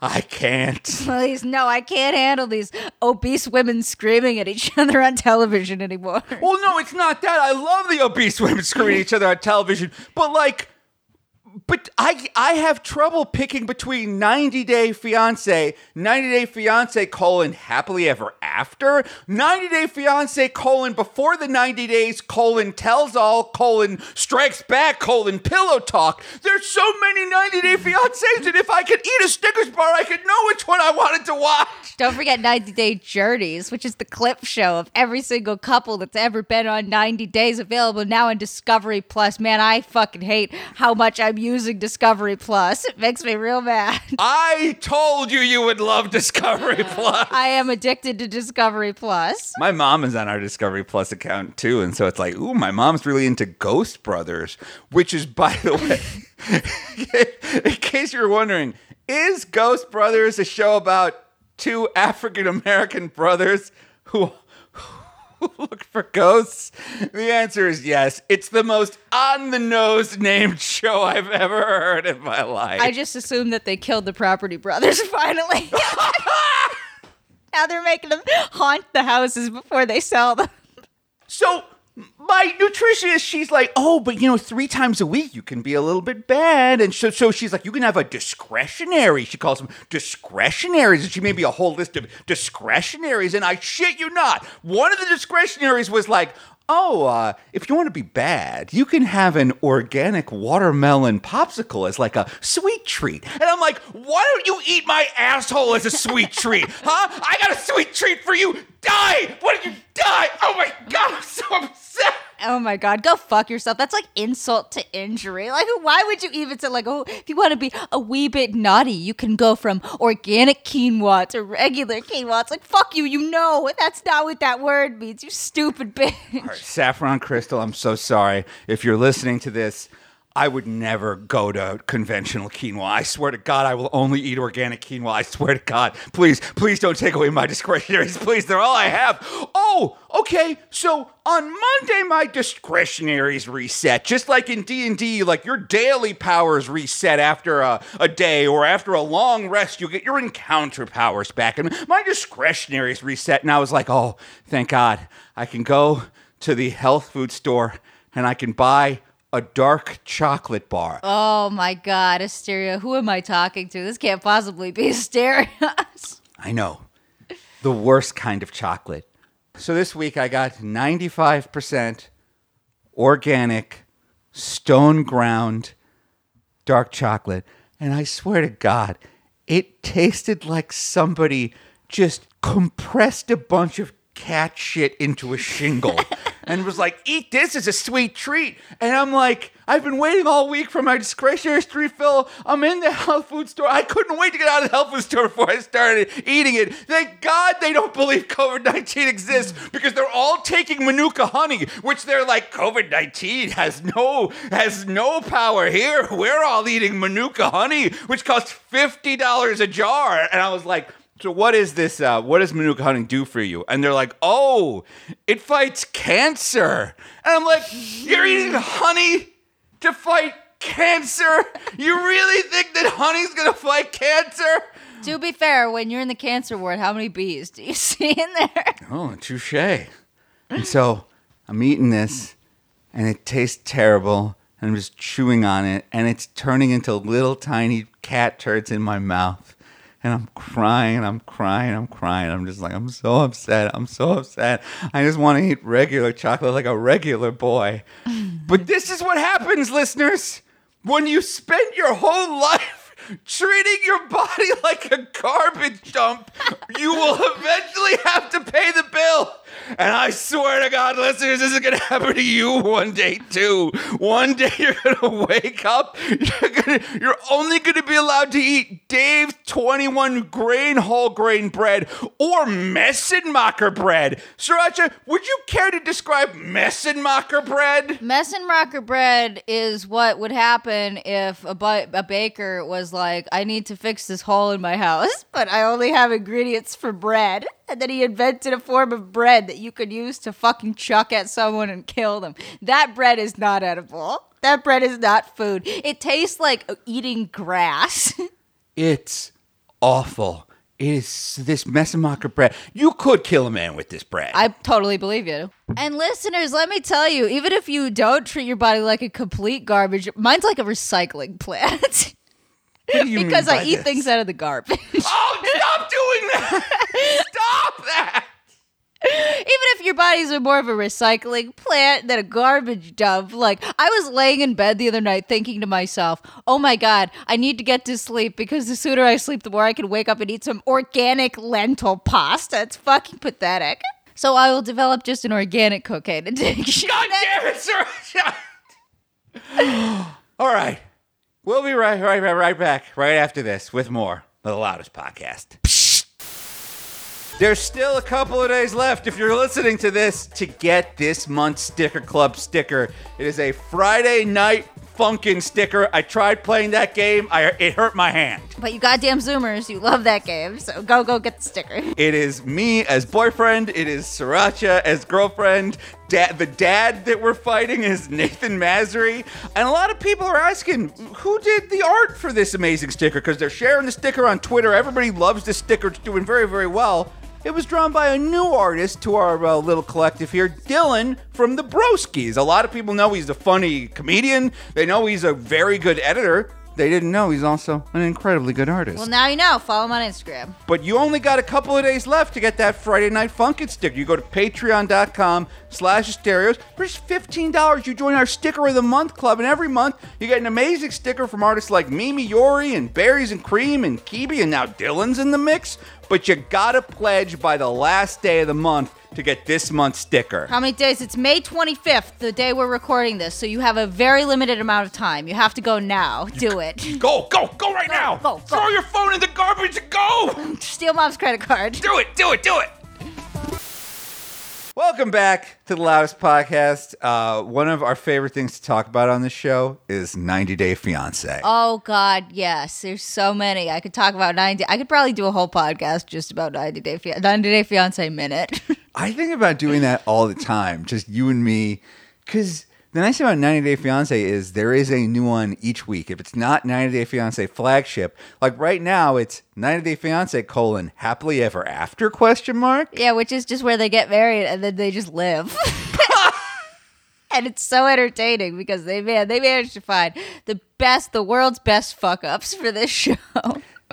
I can't. Please, no, I can't handle these obese women screaming at each other on television anymore. Well, no, it's not that. I love the obese women screaming at each other on television. But like, but I I have trouble picking between ninety Day Fiance, ninety Day Fiance colon happily ever after, ninety Day Fiance colon before the ninety days colon tells all colon strikes back colon pillow talk. There's so many ninety Day Fiances that if I could eat a Snickers bar, I could know which one I wanted to watch. Don't forget ninety Day Journeys, which is the clip show of every single couple that's ever been on ninety days, available now on Discovery Plus. Man, I fucking hate how much I'm using Discovery Plus. It makes me real mad. I told you you would love Discovery Plus. I am addicted to Discovery Plus. My mom is on our Discovery Plus account too, and so it's like, ooh, my mom's really into Ghost Brothers, which is, by the way, in case you're wondering, is Ghost Brothers a show about two African American brothers who look for ghosts? The answer is yes. It's the most on-the-nose named show I've ever heard in my life. I just assumed that they killed the Property Brothers finally. Now they're making them haunt the houses before they sell them. So my nutritionist, she's like, oh, but you know, three times a week you can be a little bit bad. And so, so she's like, you can have a discretionary. She calls them discretionaries. And she made me a whole list of discretionaries. And I shit you not, one of the discretionaries was like, oh, uh, if you want to be bad, you can have an organic watermelon popsicle as like a sweet treat. And I'm like, why don't you eat my asshole as a sweet treat? Huh? I got a sweet treat for you. Die! Why did you die? Oh my God, I'm so upset. Oh my God, go fuck yourself. That's like insult to injury. Like, why would you even say, like, oh, if you want to be a wee bit naughty, you can go from organic quinoa to regular quinoa. It's like, fuck you, you know. That's not what that word means, you stupid bitch. All right, Saffron Crystal, I'm so sorry. If you're listening to this, I would never go to conventional quinoa. I swear to God, I will only eat organic quinoa. I swear to God. Please, please don't take away my discretionaries. Please, they're all I have. Oh, okay. So on Monday, my discretionaries reset. Just like in D and D, like your daily powers reset after a, a day or after a long rest, you get your encounter powers back. And my discretionaries reset. And I was like, oh, thank God. I can go to the health food store and I can buy a dark chocolate bar. Oh my God, Asterios. Who am I talking to? This can't possibly be Asterios. I know. The worst kind of chocolate. So this week I got ninety-five percent organic, stone ground dark chocolate. And I swear to God, it tasted like somebody just compressed a bunch of cat shit into a shingle. And was like, eat this as a sweet treat. And I'm like, I've been waiting all week for my discretionary to refill. I'm in the health food store. I couldn't wait to get out of the health food store before I started eating it. Thank God they don't believe covid nineteen exists, because they're all taking Manuka honey, which they're like, covid nineteen has no has no power here. We're all eating Manuka honey, which costs fifty dollars a jar. And I was like, so what is this, uh, what does Manuka honey do for you? And they're like, oh, it fights cancer. And I'm like, you're eating honey to fight cancer? You really think that honey's gonna fight cancer? To be fair, when you're in the cancer ward, how many bees do you see in there? Oh, touche. And so I'm eating this, and it tastes terrible, and I'm just chewing on it, and it's turning into little tiny cat turds in my mouth. And I'm crying, I'm crying, I'm crying. I'm just like, I'm so upset, I'm so upset. I just want to eat regular chocolate like a regular boy. But this is what happens, listeners, when you spend your whole life treating your body like a garbage dump. You will eventually have to pay the bill. And I swear to God, listeners, this is going to happen to you one day, too. One day you're going to wake up. You're, gonna, you're only going to be allowed to eat Dave's twenty-one grain whole grain bread or Messenmacher bread. Sriracha, would you care to describe Messenmacher bread? Messenmacher bread is what would happen if a, bu- a baker was like, I need to fix this hole in my house, but I only have ingredients for bread. And then he invented a form of bread that you could use to fucking chuck at someone and kill them. That bread is not edible. That bread is not food. It tastes like eating grass. It's awful. It is this Messenmacher bread. You could kill a man with this bread. I totally believe you. And listeners, let me tell you, even if you don't treat your body like a complete garbage, mine's like a recycling plant. Because I eat this? things out of the garbage. Oh, stop doing that! Stop that! Even if your bodies are more of a recycling plant than a garbage dump, like, I was laying in bed the other night thinking to myself, oh my God, I need to get to sleep because the sooner I sleep, the more I can wake up and eat some organic lentil pasta. It's fucking pathetic. So I will develop just an organic cocaine addiction. God damn it, sir! All right. We'll be right, right, right, right back right after this with more of The Loudest Podcast. There's still a couple of days left if you're listening to this to get this month's Sticker Club sticker. It is a Friday night funkin' sticker. I tried playing that game. I it hurt my hand. But you goddamn Zoomers, you love that game, so go, go get the sticker. It is me as boyfriend. It is Sriracha as girlfriend. Dad, the dad that we're fighting is Nathan Masri. And a lot of people are asking, who did the art for this amazing sticker? Because they're sharing the sticker on Twitter. Everybody loves this sticker. It's doing very, very well. It was drawn by a new artist to our uh, little collective here, Dylan from the Broskies. A lot of people know he's a funny comedian. They know he's a very good editor. They didn't know he's also an incredibly good artist. Well, now you know. Follow him on Instagram. But you only got a couple of days left to get that Friday Night Funkin' sticker. You go to patreon.com slash Asterios. For just fifteen dollars, you join our Sticker of the Month Club, and every month you get an amazing sticker from artists like Mimi Yori and Berries and Cream and Kibi, and now Dylan's in the mix. But you gotta pledge by the last day of the month to get this month's sticker. How many days? It's May twenty-fifth, the day we're recording this, so you have a very limited amount of time. You have to go now. You Do it. Go, go, go right go, now. Go, go. Throw your phone in the garbage and go. Steal Mom's credit card. Do it, do it, do it. Welcome back to The Loudest Podcast. Uh, one of our favorite things to talk about on this show is ninety day fiance. Oh, God, yes. There's so many. I could talk about ninety. I could probably do a whole podcast just about ninety day fiance. ninety day fiance minute. I think about doing that all the time, just you and me. Because the nice thing about ninety day fiance is there is a new one each week. If it's not ninety day fiance flagship, like right now, it's ninety day fiance colon happily ever after question mark. Yeah, which is just where they get married and then they just live. And it's so entertaining because they man they managed to find the best, the world's best fuck ups for this show.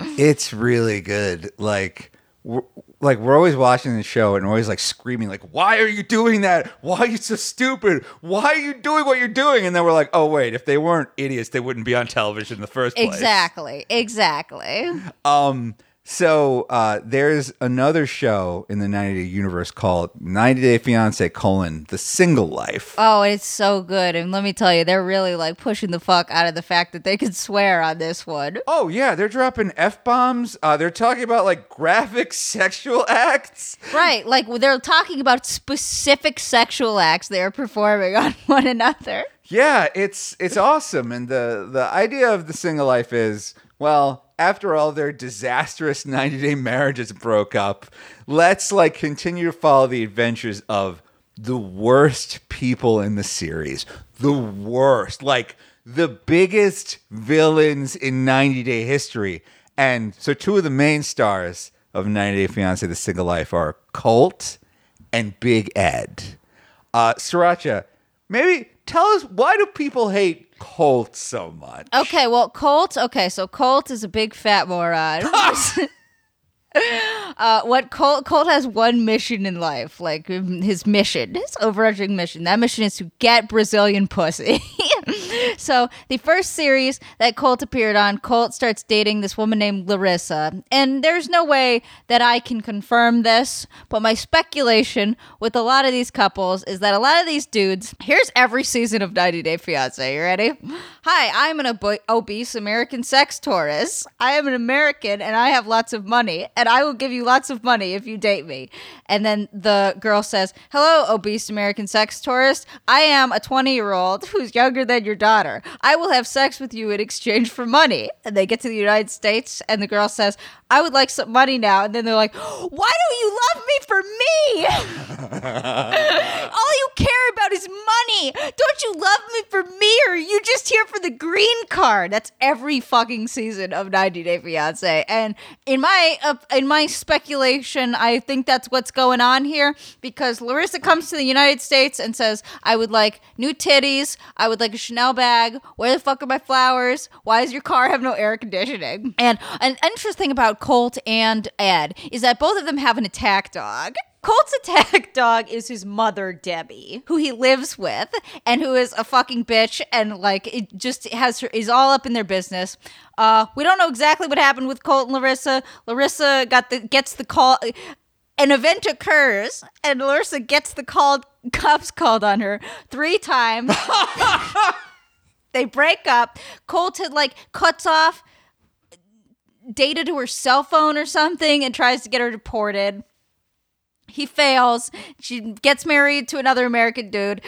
It's really good. Like. We're, like we're always watching the show and we're always like screaming like, why are you doing that? Why are you so stupid? Why are you doing what you're doing? And then we're like, oh wait, if they weren't idiots, they wouldn't be on television in the first place. Exactly, exactly. Um, so uh, there's another show in the ninety day universe called ninety day fiance colon The Single Life. Oh, it's so good. And let me tell you, they're really like pushing the fuck out of the fact that they can swear on this one. Oh, yeah. They're dropping F-bombs. Uh, they're talking about like graphic sexual acts. Right. Like they're talking about specific sexual acts they're performing on one another. Yeah, it's it's awesome. And the, the idea of The Single Life is, well, after all their disastrous ninety day marriages broke up, let's like continue to follow the adventures of the worst people in the series. The worst, like the biggest villains in ninety day history. And so two of the main stars of ninety day fiance The Single Life are Colt and Big Ed. Uh, Sriracha, maybe tell us, why do people hate Colt so much? Okay, well, Colt, okay, so Colt is a big fat moron. uh, what Colt, Colt has one mission in life, like his mission, his overarching mission. That mission is to get Brazilian pussy. So the first series that Colt appeared on, Colt starts dating this woman named Larissa. And there's no way that I can confirm this, but my speculation with a lot of these couples is that a lot of these dudes, here's every season of ninety day fiance. You ready? Hi, I'm an ob- obese American sex tourist. I am an American and I have lots of money and I will give you lots of money if you date me. And then the girl says, hello, obese American sex tourist. I am a twenty year old who's younger than your daughter. I will have sex with you in exchange for money. And they get to the United States and the girl says, I would like some money now. And then they're like, why don't you love me for me? All you care about is money. Don't you love me for me, or are you just here for the green card? That's every fucking season of ninety day fiance. And in my uh, in my speculation, I think that's what's going on here, because Larissa comes to the United States and says, I would like new titties. I would like a Chanel bag. Where the fuck are my flowers? Why does your car have no air conditioning? And an interesting thing about Colt and Ed is that both of them have an attack dog. Colt's attack dog is his mother, Debbie, who he lives with and who is a fucking bitch and like it just has her, is all up in their business. Uh, we don't know exactly what happened with Colt and Larissa. Larissa got the gets the call. An event occurs and Larissa gets the call, cops called on her three times. They break up. Colt had like cuts off data to her cell phone or something and tries to get her deported. He fails. She gets married to another American dude.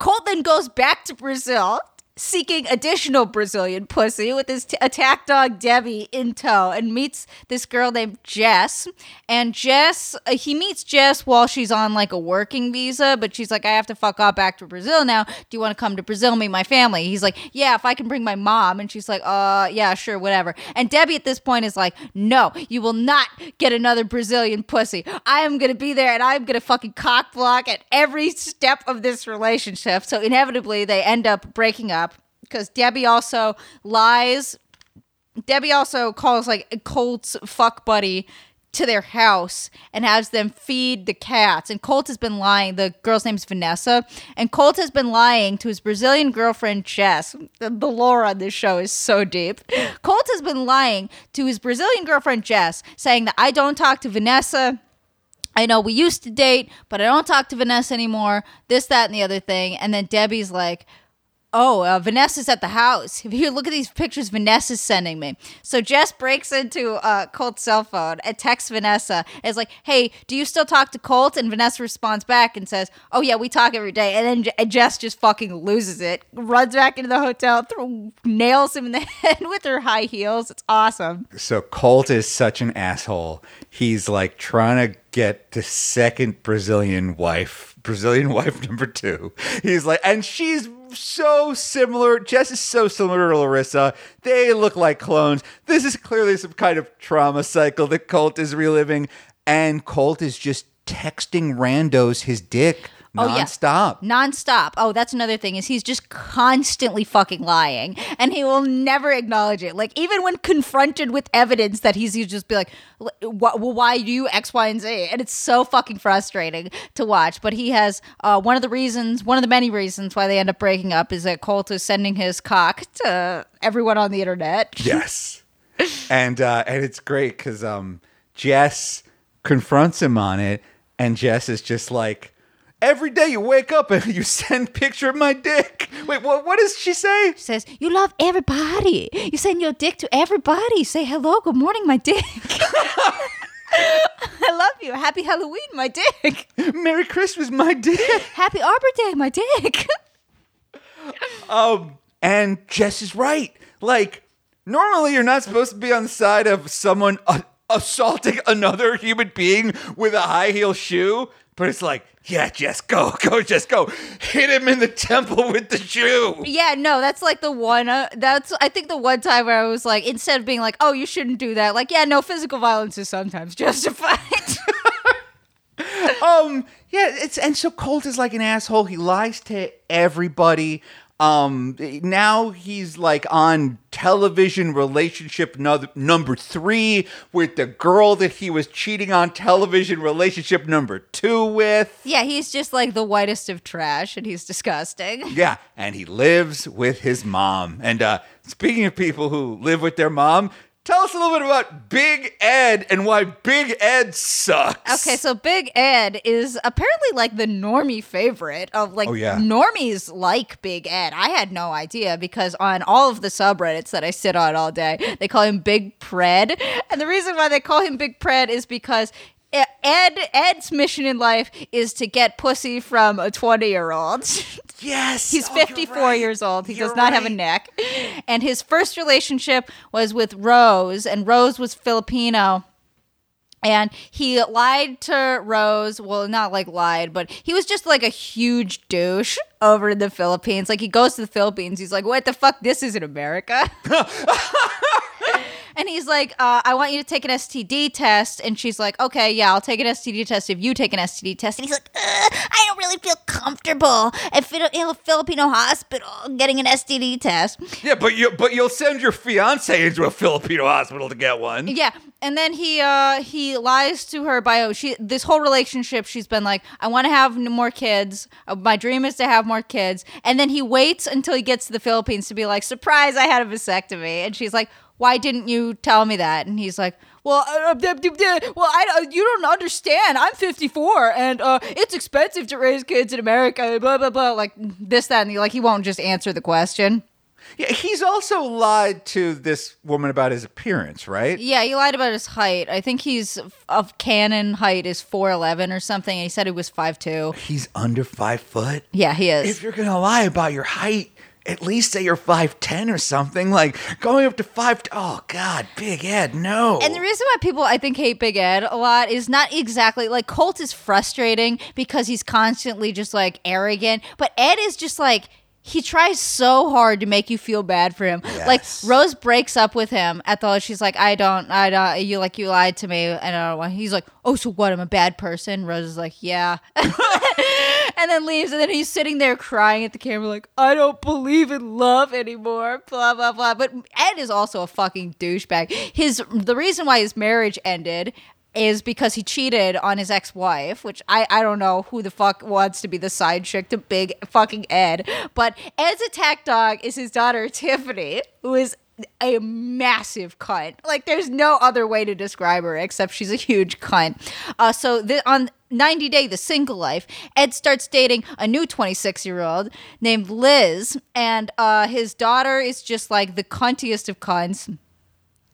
Colt then goes back to Brazil, seeking additional Brazilian pussy with his t- attack dog Debbie in tow, and meets this girl named Jess. And Jess, uh, he meets Jess while she's on like a working visa, but she's like, I have to fuck off back to Brazil now. Do you want to come to Brazil, meet my family? He's like, yeah, if I can bring my mom. And she's like, uh, yeah, sure, whatever. And Debbie at this point is like, no, you will not get another Brazilian pussy. I am going to be there and I'm going to fucking cock block at every step of this relationship. So inevitably they end up breaking up. Because Debbie also lies. Debbie also calls like Colt's fuck buddy to their house and has them feed the cats. And Colt has been lying. The girl's name's Vanessa. And Colt has been lying to his Brazilian girlfriend, Jess. The, the lore on this show is so deep. Colt has been lying to his Brazilian girlfriend, Jess, saying that I don't talk to Vanessa. I know we used to date, but I don't talk to Vanessa anymore. This, that, and the other thing. And then Debbie's like, oh, uh, Vanessa's at the house. If you look at these pictures Vanessa's sending me. So Jess breaks into uh, Colt's cell phone and texts Vanessa. It's like, hey, do you still talk to Colt? And Vanessa responds back and says, oh, yeah, we talk every day. And then J- and Jess just fucking loses it, runs back into the hotel, throw, nails him in the head with her high heels. It's awesome. So Colt is such an asshole. He's like trying to get the second Brazilian wife, Brazilian wife number two. He's like, and she's so similar. Jess is so similar to Larissa. They look like clones. This is clearly some kind of trauma cycle that Colt is reliving. And Colt is just texting randos his dick nonstop. Oh, yeah. Nonstop. Oh, that's another thing is he's just constantly fucking lying and he will never acknowledge it. Like even when confronted with evidence that he's, he'll just be like, well, why do you X, Y, and Z? And it's so fucking frustrating to watch. But he has uh, one of the reasons, one of the many reasons why they end up breaking up is that Colt is sending his cock to everyone on the internet. Yes. And, uh, and it's great because um, Jess confronts him on it and Jess is just like, every day you wake up and you send picture of my dick. Wait, what, what does she say? She says, you love everybody. You send your dick to everybody. You say, hello, good morning, my dick. I love you. Happy Halloween, my dick. Merry Christmas, my dick. Happy Arbor Day, my dick. um, and Jess is right. Like, normally you're not supposed to be on the side of someone uh, assaulting another human being with a high heel shoe. But it's like, yeah, Jess, go, go, Jess, go. Hit him in the temple with the shoe. Yeah, no, that's like the one, uh, that's, I think the one time where I was like, instead of being like, oh, you shouldn't do that. Like, yeah, no, physical violence is sometimes justified. um, yeah, it's, and so Colt is like an asshole. He lies to everybody. Um, now he's like on television relationship no- number three with the girl that he was cheating on television relationship number two with. Yeah, he's just like the whitest of trash and he's disgusting. Yeah, and he lives with his mom. And uh, speaking of people who live with their mom, tell us a little bit about Big Ed and why Big Ed sucks. Okay, so Big Ed is apparently like the normie favorite of like, oh, yeah. normies like Big Ed. I had no idea because on all of the subreddits that I sit on all day, they call him Big Pred. And the reason why they call him Big Pred is because Ed Ed's mission in life is to get pussy from a twenty-year-old. Yes. He's oh, fifty-four right. years old. He you're does not right. have a neck. And his first relationship was with Rose, and Rose was Filipino. And he lied to Rose. Well, not like lied, but he was just like a huge douche over in the Philippines. Like he goes to the Philippines. He's like, what the fuck? This isn't America. And he's like, uh, I want you to take an S T D test. And she's like, okay, yeah, I'll take an S T D test if you take an S T D test. And he's like, I don't really feel comfortable at a Filipino hospital getting an S T D test. Yeah, but, you, but you'll send your fiance into a Filipino hospital to get one. Yeah, and then he uh, he lies to her by, she, this whole relationship, she's been like, I want to have more kids. My dream is to have more kids. And then he waits until he gets to the Philippines to be like, surprise, I had a vasectomy. And she's like, why didn't you tell me that? And he's like, well, uh, d- d- d- well, I, uh, you don't understand. I'm fifty-four, and uh, it's expensive to raise kids in America, blah, blah, blah, like this, that, and the, like he won't just answer the question. Yeah, he's also lied to this woman about his appearance, right? Yeah, he lied about his height. I think he's of canon height is four eleven or something, and he said he was five two. He's under five foot? Yeah, he is. If you're going to lie about your height, at least say you're five ten or something. Like, going up to five... Oh, God, Big Ed, no. And the reason why people, I think, hate Big Ed a lot is not exactly... Like, Colt is frustrating because he's constantly just, like, arrogant. But Ed is just, like... He tries so hard to make you feel bad for him. Yes. Like, Rose breaks up with him at the... She's like, I don't... I don't... You, like, you lied to me. And I don't want... He's like, oh, so what? I'm a bad person? Rose is like, yeah. And then leaves. And then he's sitting there crying at the camera like, I don't believe in love anymore. Blah, blah, blah. But Ed is also a fucking douchebag. His... The reason why his marriage ended... is because he cheated on his ex-wife, which I, I don't know who the fuck wants to be the side chick to Big fucking Ed. But Ed's attack dog is his daughter, Tiffany, who is a massive cunt. Like, there's no other way to describe her except she's a huge cunt. Uh, so th- on... ninety Day, the single life, Ed starts dating a new twenty-six-year-old named Liz, and uh, his daughter is just like the cuntiest of cunts.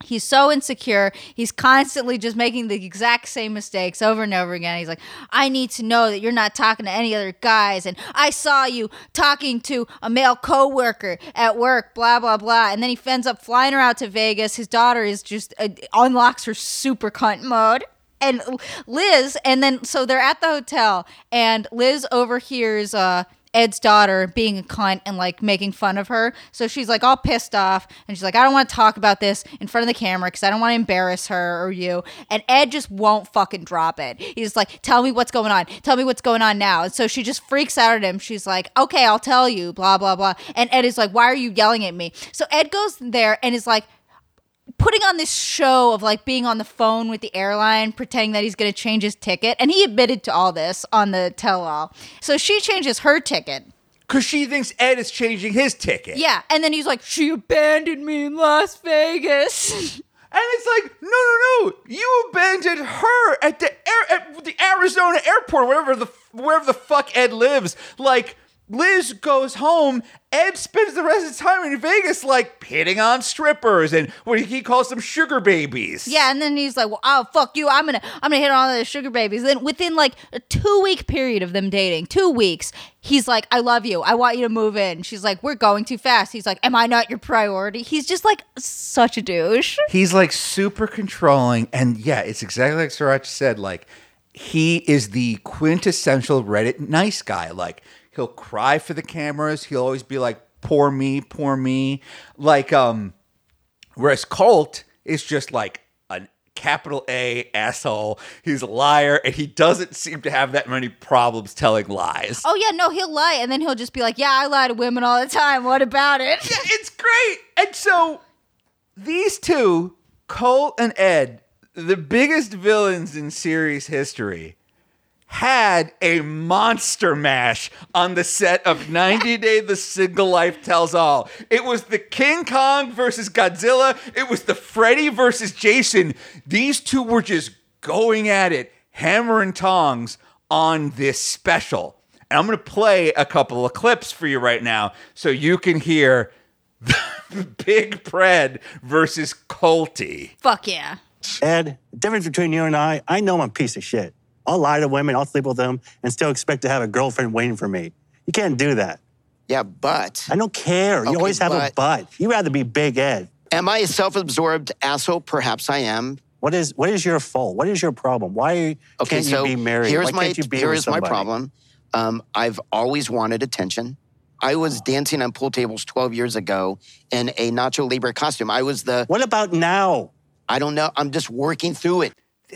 He's so insecure. He's constantly just making the exact same mistakes over and over again. He's like, I need to know that you're not talking to any other guys. And I saw you talking to a male coworker at work, blah, blah, blah. And then he ends up flying her out to Vegas. His daughter is just uh, unlocks her super cunt mode. And Liz, and then so they're at the hotel and Liz overhears uh, Ed's daughter being a cunt and like making fun of her. So she's like all pissed off and she's like, I don't want to talk about this in front of the camera because I don't want to embarrass her or you. And Ed just won't fucking drop it. He's like, tell me what's going on. Tell me what's going on now. And so she just freaks out at him. She's like, okay, I'll tell you, blah, blah, blah. And Ed is like, why are you yelling at me? So Ed goes there and is like, putting on this show of like being on the phone with the airline, pretending that he's going to change his ticket. And he admitted to all this on the tell-all. So she changes her ticket. Because she thinks Ed is changing his ticket. Yeah. And then he's like, she abandoned me in Las Vegas. And it's like, no, no, no. You abandoned her at the air, at the Arizona airport, wherever the, wherever the fuck Ed lives. Like... Liz goes home, Ed spends the rest of the time in Vegas like hitting on strippers and what he calls them sugar babies. Yeah, and then he's like, well, oh, fuck you, I'm gonna I'm gonna hit on all the sugar babies. Then within like a two week period of them dating, two weeks, he's like, I love you, I want you to move in. She's like, we're going too fast. He's like, am I not your priority? He's just like such a douche. He's like super controlling, and yeah, it's exactly like Sriracha said, like he is the quintessential Reddit nice guy, like he'll cry for the cameras. He'll always be like, poor me, poor me. Like, um, whereas Colt is just like a capital A asshole. He's a liar, and he doesn't seem to have that many problems telling lies. Oh, yeah, no, he'll lie, and then he'll just be like, yeah, I lie to women all the time. What about it? Yeah, it's great. And so these two, Colt and Ed, the biggest villains in series history, had a monster mash on the set of ninety day The Single Life Tells All. It was the King Kong versus Godzilla. It was the Freddy versus Jason. These two were just going at it, hammer and tongs, on this special. And I'm going to play a couple of clips for you right now so you can hear the Big Pred versus Colty. Fuck yeah. Ed, the difference between you and I, I know I'm a piece of shit. I'll lie to women, I'll sleep with them, and still expect to have a girlfriend waiting for me. You can't do that. Yeah, but... I don't care. Okay, you always have but... a but. You'd rather be Big Ed. Am I a self-absorbed asshole? Perhaps I am. What is what is your fault? What is your problem? Why okay, can't so you be married? Here's Why my, can't you be here with is my problem. Um, I've always wanted attention. I was dancing on pool tables twelve years ago in a Nacho Libre costume. I was the... What about now? I don't know. I'm just working through it.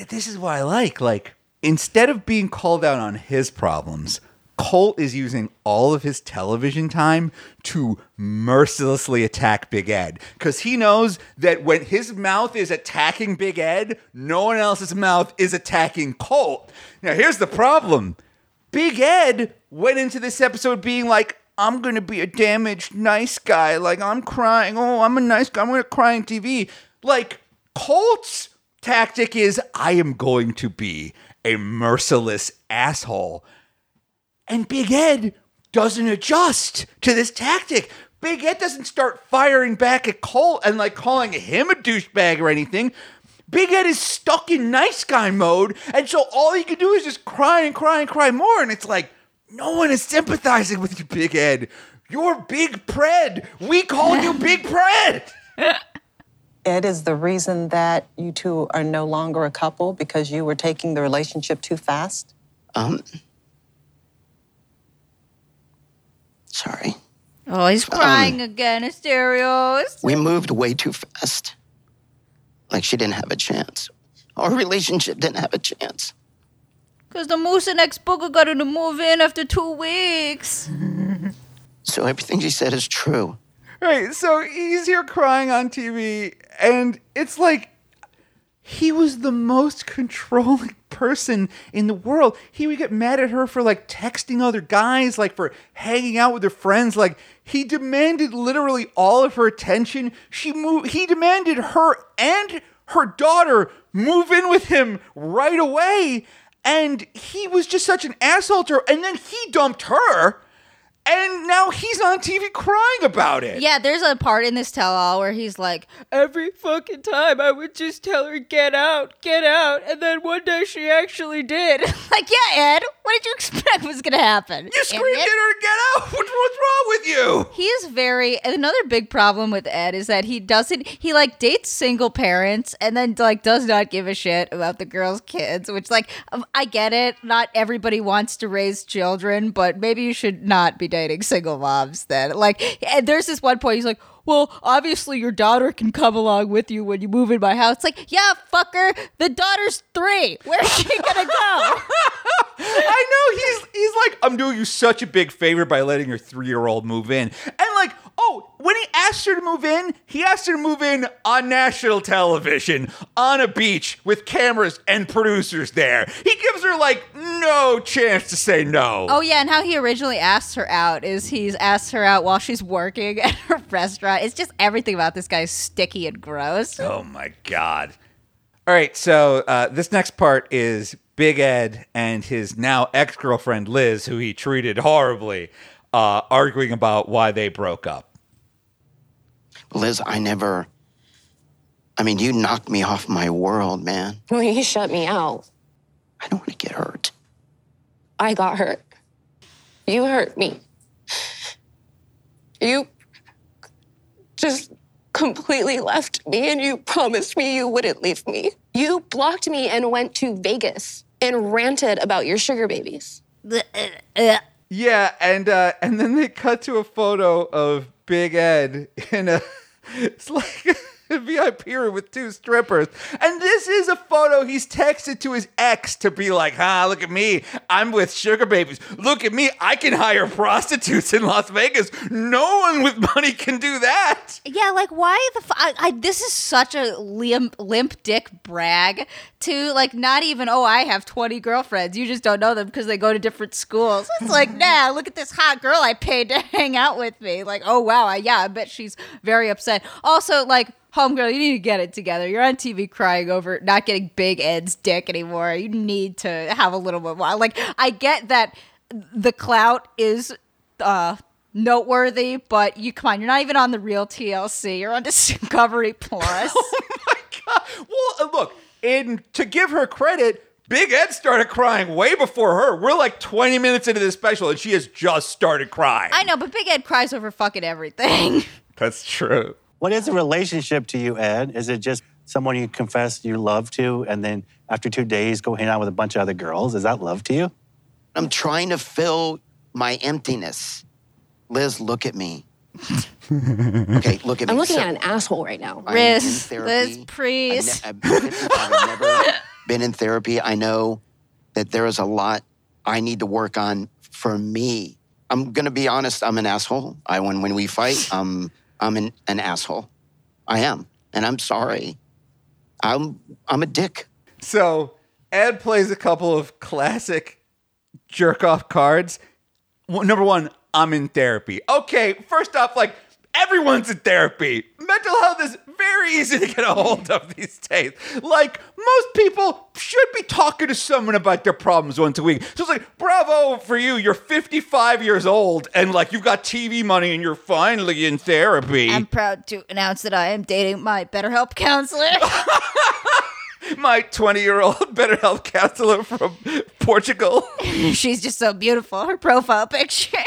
This is what I like. Like, instead of being called out on his problems, Colt is using all of his television time to mercilessly attack Big Ed. Because he knows that when his mouth is attacking Big Ed, no one else's mouth is attacking Colt. Now, here's the problem. Big Ed went into this episode being like, I'm going to be a damaged nice guy. Like, I'm crying. Oh, I'm a nice guy. I'm going to cry on T V. Like, Colt's tactic is, I am going to be a merciless asshole. And Big Ed doesn't adjust to this tactic. Big Ed doesn't start firing back at Colt and, like, calling him a douchebag or anything. Big Ed is stuck in nice guy mode, and so all he can do is just cry and cry and cry more, and it's like, no one is sympathizing with you, Big Ed. You're Big Pred. We call you Big Pred. Ed is the reason that you two are no longer a couple because you were taking the relationship too fast? Um. Sorry. Oh, he's crying um, again, Asterios. We moved way too fast. Like she didn't have a chance. Our relationship didn't have a chance. Because the Mucinex booker got her to move in after two weeks. So everything she said is true. Right, so he's here crying on T V, and it's like he was the most controlling person in the world. He would get mad at her for, like, texting other guys, like, for hanging out with her friends. Like, he demanded literally all of her attention. She moved. He demanded her and her daughter move in with him right away, and he was just such an asshole to her. And then he dumped her. And now he's on T V crying about it. Yeah, there's a part in this tell-all where he's like, every fucking time I would just tell her, get out, get out. And then one day she actually did. Like, yeah, Ed, what did you expect was going to happen? You screamed at her, get out. What's wrong with you? He is very, another big problem with Ed is that he doesn't, he like dates single parents and then like does not give a shit about the girl's kids, which like, I get it. Not everybody wants to raise children, but maybe you should not be dating single moms then. Like, and there's this one point he's like, well, obviously your daughter can come along with you when you move in my house. It's like, yeah, fucker, the daughter's three. Where's she gonna go? I know, he's he's like, I'm doing you such a big favor by letting your three-year-old move in. And like, oh, when he asked her to move in, he asked her to move in on national television, on a beach with cameras and producers there. He gives her like no chance to say no. Oh yeah, and how he originally asked her out is he's asked her out while she's working at her restaurant. It's just everything about this guy is sticky and gross. Oh my God. All right, so uh, this next part is Big Ed and his now ex-girlfriend Liz, who he treated horribly, uh, arguing about why they broke up. Liz, I never... I mean, you knocked me off my world, man. Well, you shut me out. I don't want to get hurt. I got hurt. You hurt me. You just completely left me, and you promised me you wouldn't leave me. You blocked me and went to Vegas and ranted about your sugar babies. Yeah, and uh, and then they cut to a photo of Big Ed in a, it's like the V I P room with two strippers. And this is a photo he's texted to his ex to be like, ha, look at me. I'm with sugar babies. Look at me. I can hire prostitutes in Las Vegas. No one with money can do that. Yeah, like, why the f- I, I, this is such a limp, limp dick brag to, like, not even, oh, I have twenty girlfriends. You just don't know them because they go to different schools. It's like, nah, look at this hot girl I paid to hang out with me. Like, oh, wow, I, yeah, I bet she's very upset. Also, like, homegirl, you need to get it together. You're on T V crying over not getting Big Ed's dick anymore. You need to have a little bit more. Like, I get that the clout is uh, noteworthy, but you come on, you're not even on the real T L C. You're on Discovery Plus. Oh, my God. Well, look, and to give her credit, Big Ed started crying way before her. We're like twenty minutes into this special, and she has just started crying. I know, but Big Ed cries over fucking everything. That's true. What is a relationship to you, Ed? Is it just someone you confess you love to, and then after two days go hang out with a bunch of other girls? Is that love to you? I'm trying to fill my emptiness. Liz, look at me. Okay, look at me. I'm looking so, at an asshole right now. Liz, Liz, please. I've, ne- I've never been in therapy. I know that there is a lot I need to work on for me. I'm going to be honest. I'm an asshole. I when, when we fight, um. I'm an, an asshole. I am. And I'm sorry. I'm I'm a dick. So Ed plays a couple of classic jerk-off cards. Well, number one, I'm in therapy. Okay, first off, like, everyone's in therapy. Mental health is very easy to get a hold of these days. Like, most people should be talking to someone about their problems once a week. So it's like, bravo for you. You're fifty-five years old and, like, you've got T V money and you're finally in therapy. I'm proud to announce that I am dating my BetterHelp counselor. My twenty-year-old BetterHelp counselor from Portugal. She's just so beautiful. Her profile picture.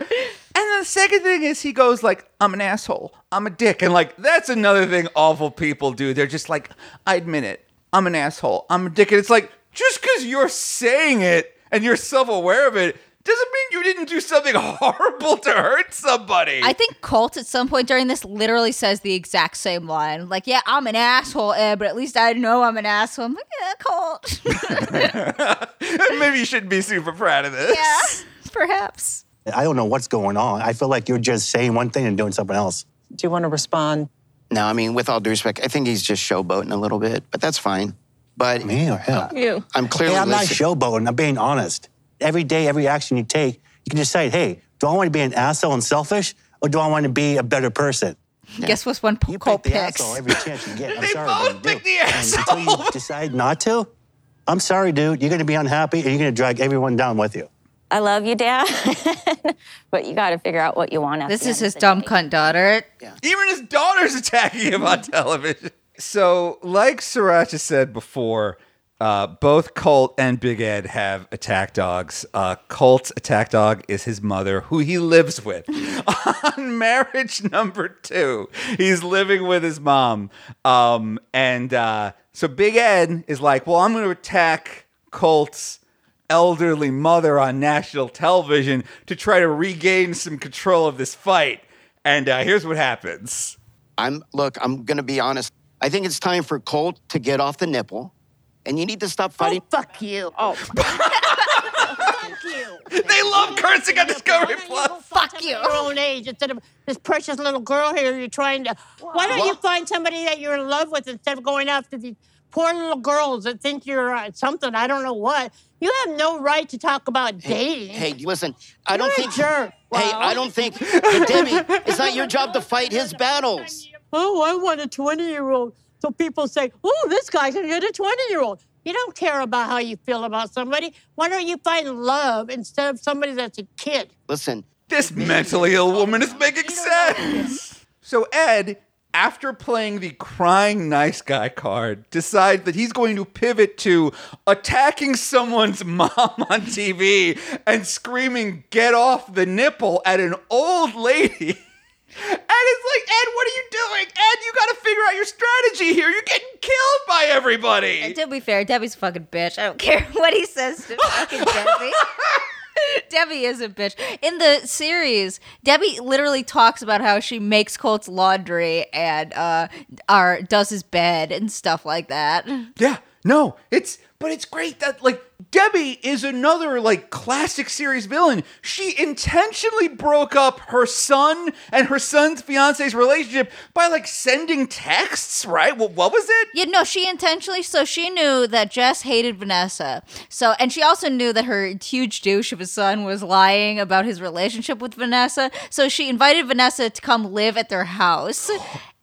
And then the second thing is he goes like, I'm an asshole. I'm a dick. And like, that's another thing awful people do. They're just like, I admit it. I'm an asshole. I'm a dick. And it's like, just because you're saying it and you're self-aware of it doesn't mean you didn't do something horrible to hurt somebody. I think Colt at some point during this literally says the exact same line. Like, yeah, I'm an asshole, Ed, but at least I know I'm an asshole. I'm like, yeah, Colt. Maybe you shouldn't be super proud of this. Yeah, perhaps. I don't know what's going on. I feel like you're just saying one thing and doing something else. Do you want to respond? No, I mean, with all due respect, I think he's just showboating a little bit, but that's fine. But me or him? You. I'm clearly. Hey, I'm not showboating. I'm being honest. Every day, every action you take, you can decide, hey, do I want to be an asshole and selfish, or do I want to be a better person? Yeah. Guess what's one Colt picks? You pick the picks. Asshole every chance you get. I'm they sorry, both pick the asshole. And until you decide not to, I'm sorry, dude. You're going to be unhappy, and you're going to drag everyone down with you. I love you, Dad, but you got to figure out what you want. This is his dumb cunt daughter. Yeah. Even his daughter's attacking him on television. So, like Sriracha said before, uh, both Colt and Big Ed have attack dogs. Uh, Colt's attack dog is his mother, who he lives with. On marriage number two, he's living with his mom. Um, and uh, so Big Ed is like, well, I'm going to attack Colt's elderly mother on national television to try to regain some control of this fight. And uh, here's what happens. I'm look, I'm going to be honest. I think it's time for Colt to get off the nipple. And you need to stop fighting. Oh, fuck you. Oh. Fuck you. They love cursing on Discovery Plus. Fuck you. Your own age instead of this precious little girl here you're trying to... Whoa. Why don't Whoa. you find somebody that you're in love with instead of going after these poor little girls that think you're uh, something, I don't know what. You have no right to talk about dating. Hey, hey listen, I you're don't think... Sure. Well, hey, I don't think... Hey, Debbie, it's not your job to fight his battles. Oh, I want a twenty-year-old. So people say, oh, this guy can get a twenty-year-old. You don't care about how you feel about somebody. Why don't you find love instead of somebody that's a kid? Listen. This mentally ill woman is making sense. So Ed, after playing the crying nice guy card, decides that he's going to pivot to attacking someone's mom on T V and screaming, get off the nipple at an old lady. And it's like, Ed, what are you doing? Ed, you got to figure out your strategy here. You're getting killed by everybody. And to be fair, Debbie's a fucking bitch. I don't care what he says to fucking Debbie. Debbie is a bitch. In the series, Debbie literally talks about how she makes Colt's laundry and uh, our, does his bed and stuff like that. Yeah, no, it's... But it's great that, like, Debbie is another, like, classic series villain. She intentionally broke up her son and her son's fiance's relationship by, like, sending texts, right? Well, what was it? Yeah, no, she intentionally, so she knew that Jess hated Vanessa. So, and she also knew that her huge douche of a son was lying about his relationship with Vanessa. So she invited Vanessa to come live at their house.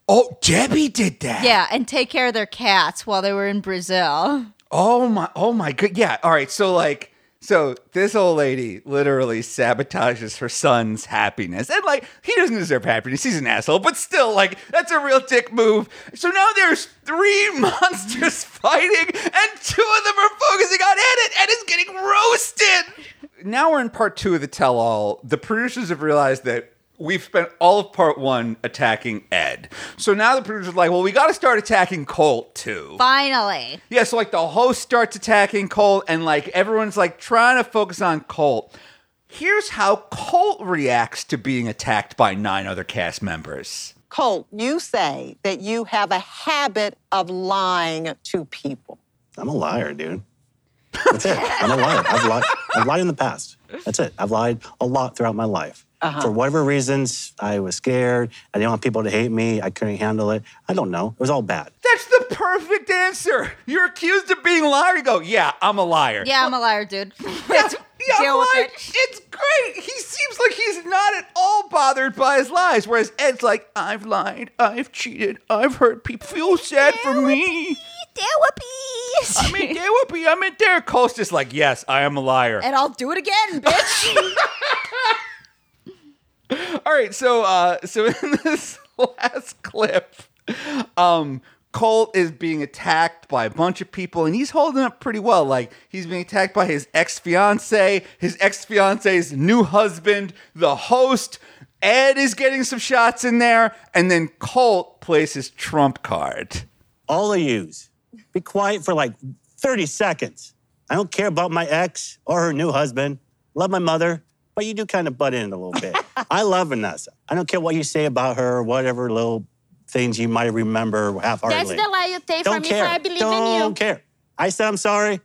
Oh, Debbie did that. Yeah, and take care of their cats while they were in Brazil. Oh my, oh my good. Yeah. All right. So like, so this old lady literally sabotages her son's happiness. And like, he doesn't deserve happiness. He's an asshole, but still like, that's a real dick move. So now there's three monsters fighting and two of them are focusing on Edit and is getting roasted. Now we're in part two of the tell all. The producers have realized that we've spent all of part one attacking Ed. So now the producer's like, well, we got to start attacking Colt, too. Finally. Yeah, so, like, the host starts attacking Colt, and, like, everyone's, like, trying to focus on Colt. Here's how Colt reacts to being attacked by nine other cast members. Colt, you say that you have a habit of lying to people. I'm a liar, dude. That's it. I'm a liar. I've lied. I've lied in the past. That's it. I've lied a lot throughout my life. Uh-huh. For whatever reasons, I was scared. I didn't want people to hate me. I couldn't handle it. I don't know. It was all bad. That's the perfect answer. You're accused of being a liar. You go, yeah, I'm a liar. Yeah, I'm a liar, dude. yeah, yeah, I'm a liar. It. It's great. He seems like he's not at all bothered by his lies, whereas Ed's like, I've lied. I've cheated. I've hurt people. Feel sad there for me. Therapy. I'm in therapy. I'm in there. Cole's just like, yes, I am a liar. And I'll do it again, bitch. All right, so uh, so in this last clip, um, Colt is being attacked by a bunch of people, and he's holding up pretty well. Like, he's being attacked by his ex-fiancé, his ex-fiancé's new husband, the host. Ed is getting some shots in there, and then Colt plays his trump card. All of yous, be quiet for like thirty seconds. I don't care about my ex or her new husband. Love my mother. But you do kind of butt in a little bit. I love Vanessa. I don't care what you say about her, whatever little things you might remember half-heartedly. That's the lie you take from me, for I believe in you. Don't care. I said I'm sorry.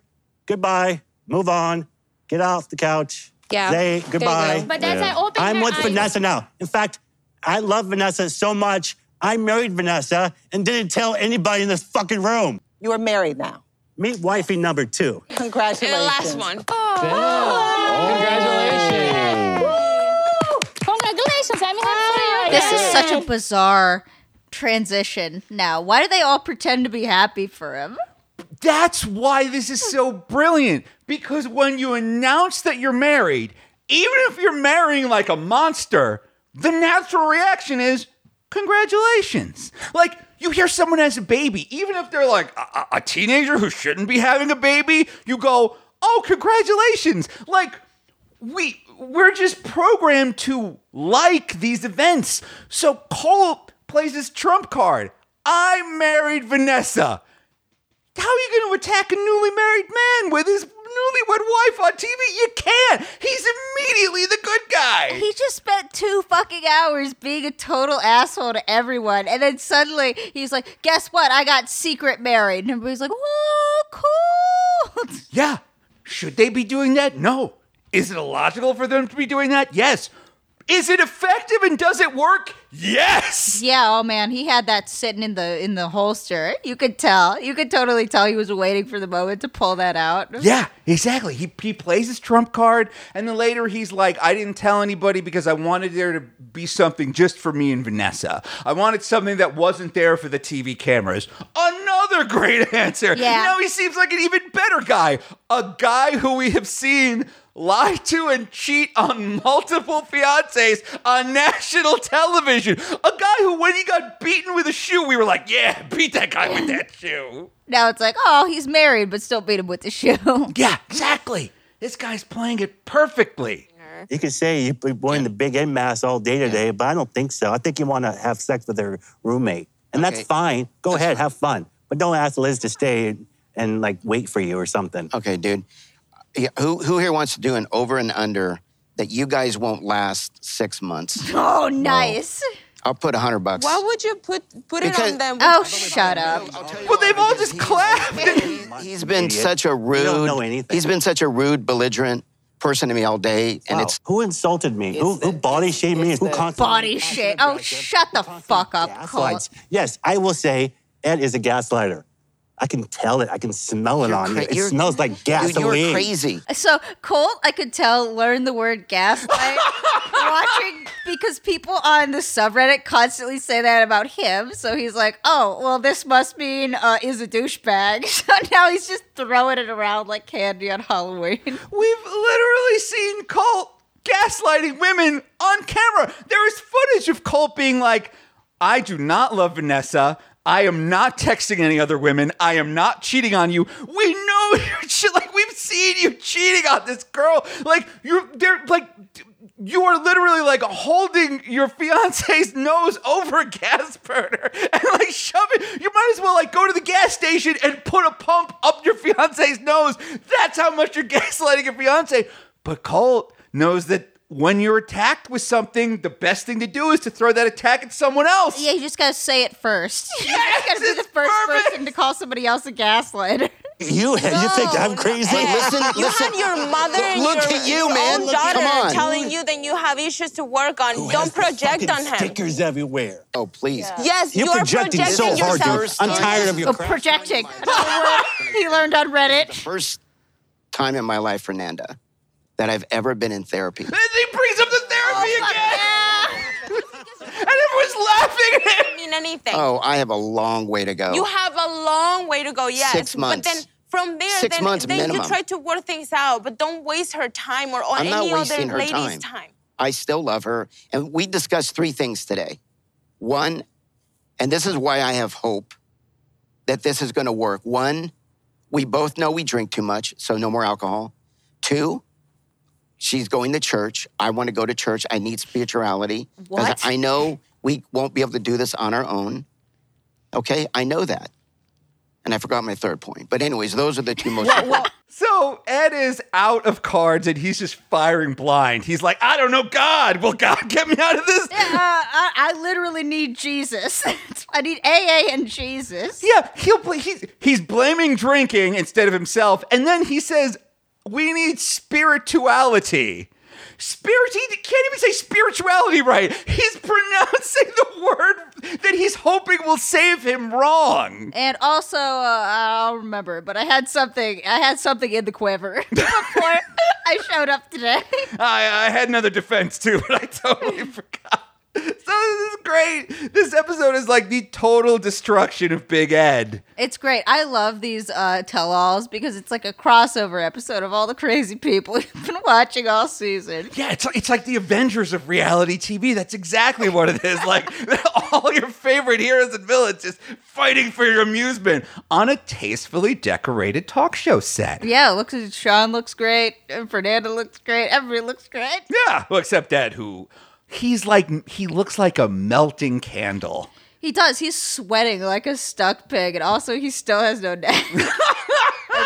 Goodbye. Move on. Get off the couch. Yeah. Say goodbye. Go. But that's yeah. I opened I'm with eyes. Vanessa now. In fact, I love Vanessa so much, I married Vanessa and didn't tell anybody in this fucking room. You are married now. Meet wifey number two. Congratulations. And the last one. Oh. Oh. Congratulations. This is such a bizarre transition now. Why do they all pretend to be happy for him? That's why this is so brilliant. Because when you announce that you're married, even if you're marrying like a monster, the natural reaction is, congratulations. Like, you hear someone has a baby. Even if they're like a, a teenager who shouldn't be having a baby, you go, oh, congratulations. Like, we... We're just programmed to like these events. So Colt plays his trump card. I married Vanessa. How are you going to attack a newly married man with his newlywed wife on T V? You can't. He's immediately the good guy. He just spent two fucking hours being a total asshole to everyone. And then suddenly he's like, guess what? I got secret married. And everybody's like, oh, cool. Yeah. Should they be doing that? No. Is it illogical for them to be doing that? Yes. Is it effective and does it work? Yes. Yeah, oh man, he had that sitting in the in the holster. You could tell. You could totally tell he was waiting for the moment to pull that out. Yeah, exactly. He he plays his trump card and then later he's like, I didn't tell anybody because I wanted there to be something just for me and Vanessa. I wanted something that wasn't there for the T V cameras. Another great answer. Yeah. Now he seems like an even better guy. A guy who we have seen lie to and cheat on multiple fiancés on national television. A guy who, when he got beaten with a shoe, we were like, yeah, beat that guy with that shoe. Now it's like, oh, he's married, but still beat him with the shoe. Yeah, exactly. This guy's playing it perfectly. You could say you've been wearing the Big Ed mask all day today, but I don't think so. I think you want to have sex with her roommate. And okay. That's fine. Go that's ahead, fine. Have fun. But don't ask Liz to stay and, like, wait for you or something. Okay, dude. Yeah, who who here wants to do an over and under that you guys won't last six months. Oh, nice. Well, I'll put a hundred bucks. Why would you put put because, it on them? Oh, shut up. Well, they've all just clapped. He's been Idiot. such a rude. You don't know anything. He's been such a rude, belligerent person to me all day, and wow. it's who insulted me, who, who body shamed me, who constantly body shame. Oh, shut the fuck up, Colt. Yes, I will say Ed is a gaslighter. I can tell it. I can smell it you're on cra- you. It smells like gasoline. Dude, you're crazy. So, Colt, I could tell, learned the word gaslight watching because people on the subreddit constantly say that about him. So he's like, oh, well, this must mean uh, is a douchebag. So now he's just throwing it around like candy on Halloween. We've literally seen Colt gaslighting women on camera. There is footage of Colt being like, I do not love Vanessa. I am not texting any other women. I am not cheating on you. We know you're che- like we've seen you cheating on this girl. Like you're they're like you are literally like holding your fiance's nose over a gas burner and like shoving. You might as well like go to the gas station and put a pump up your fiance's nose. That's how much you're gaslighting your fiance. But Colt knows that. When you're attacked with something, the best thing to do is to throw that attack at someone else. Yeah, you just gotta say it first. Yes, you just gotta be the first perfect. person to call somebody else a gaslighter. You, no, you think I'm crazy? Ed. Listen, you listen. You have your mother and look your, at you, man. Look, daughter come on. Telling you that you have issues to work on. Who Don't project on him. Stickers everywhere. Oh, please. Yeah. Yes, you're, you're projecting, projecting so yourself. hard, dude. I'm tired of your oh, projecting. He learned on Reddit. The first time in my life, Fernanda, that I've ever been in therapy. And he brings up the therapy oh, again. Yeah. And everyone's laughing at him. It doesn't mean anything. Oh, I have a long way to go. You have a long way to go, yes. Six months. But then from there, Six then, months then minimum. You try to work things out, but don't waste her time or I'm any not wasting other her lady's time. time. I still love her. And we discussed three things today. One, and this is why I have hope that this is going to work. One, we both know we drink too much, so no more alcohol. Two, she's going to church. I want to go to church. I need spirituality. What? I know we won't be able to do this on our own. Okay? I know that. And I forgot my third point. But anyways, those are the two most important. So Ed is out of cards and he's just firing blind. He's like, I don't know God. Will God get me out of this? Yeah, uh, I, I literally need Jesus. I need A A and Jesus. Yeah, he'll, he's, he's blaming drinking instead of himself. And then he says, we need spirituality. Spirit, he can't even say spirituality right. He's pronouncing the word that he's hoping will save him wrong. And also, uh, I'll remember, but I had something. I had something in the quiver before I showed up today. I, I had another defense too, but I totally forgot. So this is great. This episode is like the total destruction of Big Ed. It's great. I love these uh, tell-alls because it's like a crossover episode of all the crazy people we've been watching all season. Yeah, it's, it's like the Avengers of reality T V. That's exactly what it is. Like all your favorite heroes and villains just fighting for your amusement on a tastefully decorated talk show set. Yeah, looks. Sean looks great. Fernanda looks great. Everybody looks great. Yeah, well, except Ed, who... He's like, he looks like a melting candle. He does. He's sweating like a stuck pig. And also, he still has no neck.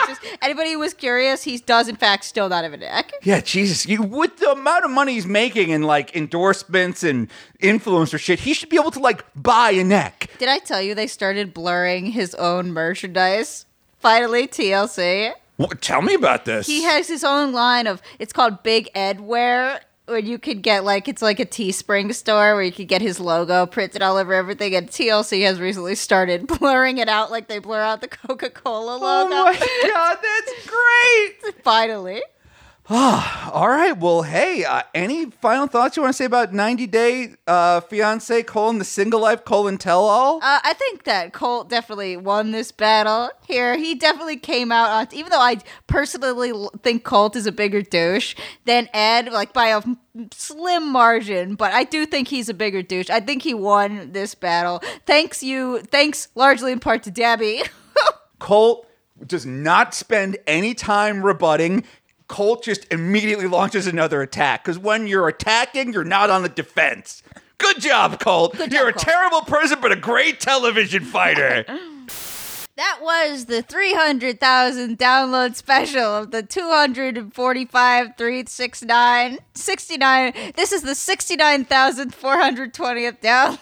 Just, anybody who was curious, he does, in fact, still not have a neck. Yeah, Jesus. You, with the amount of money he's making in, like, endorsements and influencer shit, he should be able to, like, buy a neck. Did I tell you they started blurring his own merchandise? Finally, T L C. What? Tell me about this. He has his own line of, it's called Big Ed Wear. Where you could get, like, it's like a Teespring store where you could get his logo printed all over everything. And T L C has recently started blurring it out like they blur out the Coca-Cola logo. Oh, my God, that's great. Finally. Oh, all right. Well, hey, uh, any final thoughts you want to say about ninety day uh, Fiance, colon, the single life, colon, tell all? Uh, I think that Colt definitely won this battle here. He definitely came out on, even though I personally think Colt is a bigger douche than Ed, like by a slim margin, but I do think he's a bigger douche. I think he won this battle. Thanks you. Thanks largely in part to Debbie. Colt does not spend any time rebutting. Colt just immediately launches another attack because when you're attacking, you're not on the defense. Good job, Colt. Good job, you're a Colt. Terrible person, but a great television fighter. That was the three hundred thousand download special of the two hundred forty-five, three sixty-nine, sixty-nine. This is the sixty-nine thousand four hundred twentieth download.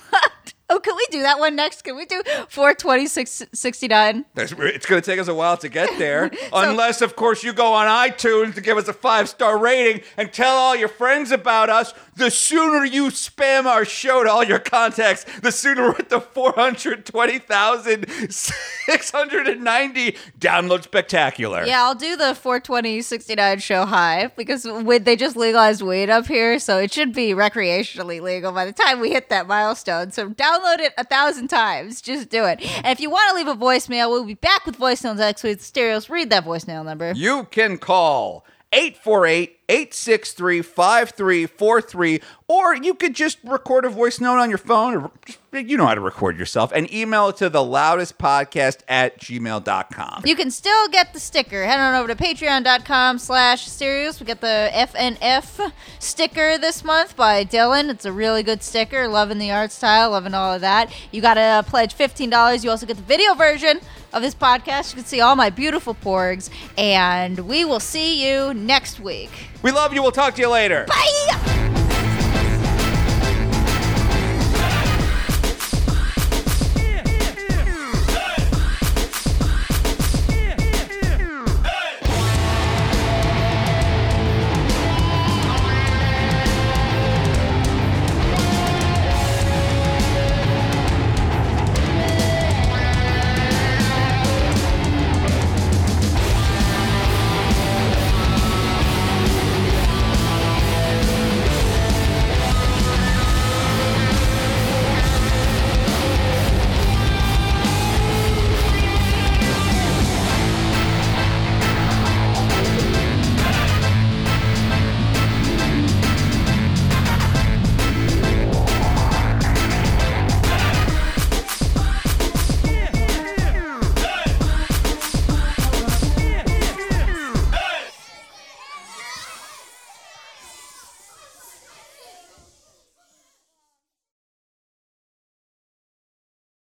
Oh, can we do that one next? Can we do four twenty-six sixty-nine? It's going to take us a while to get there. So, unless, of course, you go on iTunes to give us a five-star rating and tell all your friends about us. The sooner you spam our show to all your contacts, the sooner we're at the four hundred twenty thousand six hundred ninety download spectacular. Yeah, I'll do the four twenty sixty-nine show high because they just legalized weed up here, so it should be recreationally legal by the time we hit that milestone. So download Download it a thousand times. Just do it. And if you want to leave a voicemail, we'll be back with voicemails next week. Asterios, read that voicemail number. You can call eight four eight, eight six three, five three four three, or you could just record a voice note on your phone, or just, you know how to record yourself, and email it to the loudest podcast at gmail dot com. You can still get the sticker. Head on over to patreon dot com slash Asterios. We get the F N F sticker this month by Dylan. It's a really good sticker. Loving the art style, loving all of that. You got to pledge fifteen dollars. You also get the video version of this podcast. You can see all my beautiful porgs, and we will see you next week. We love you. We'll talk to you later. Bye!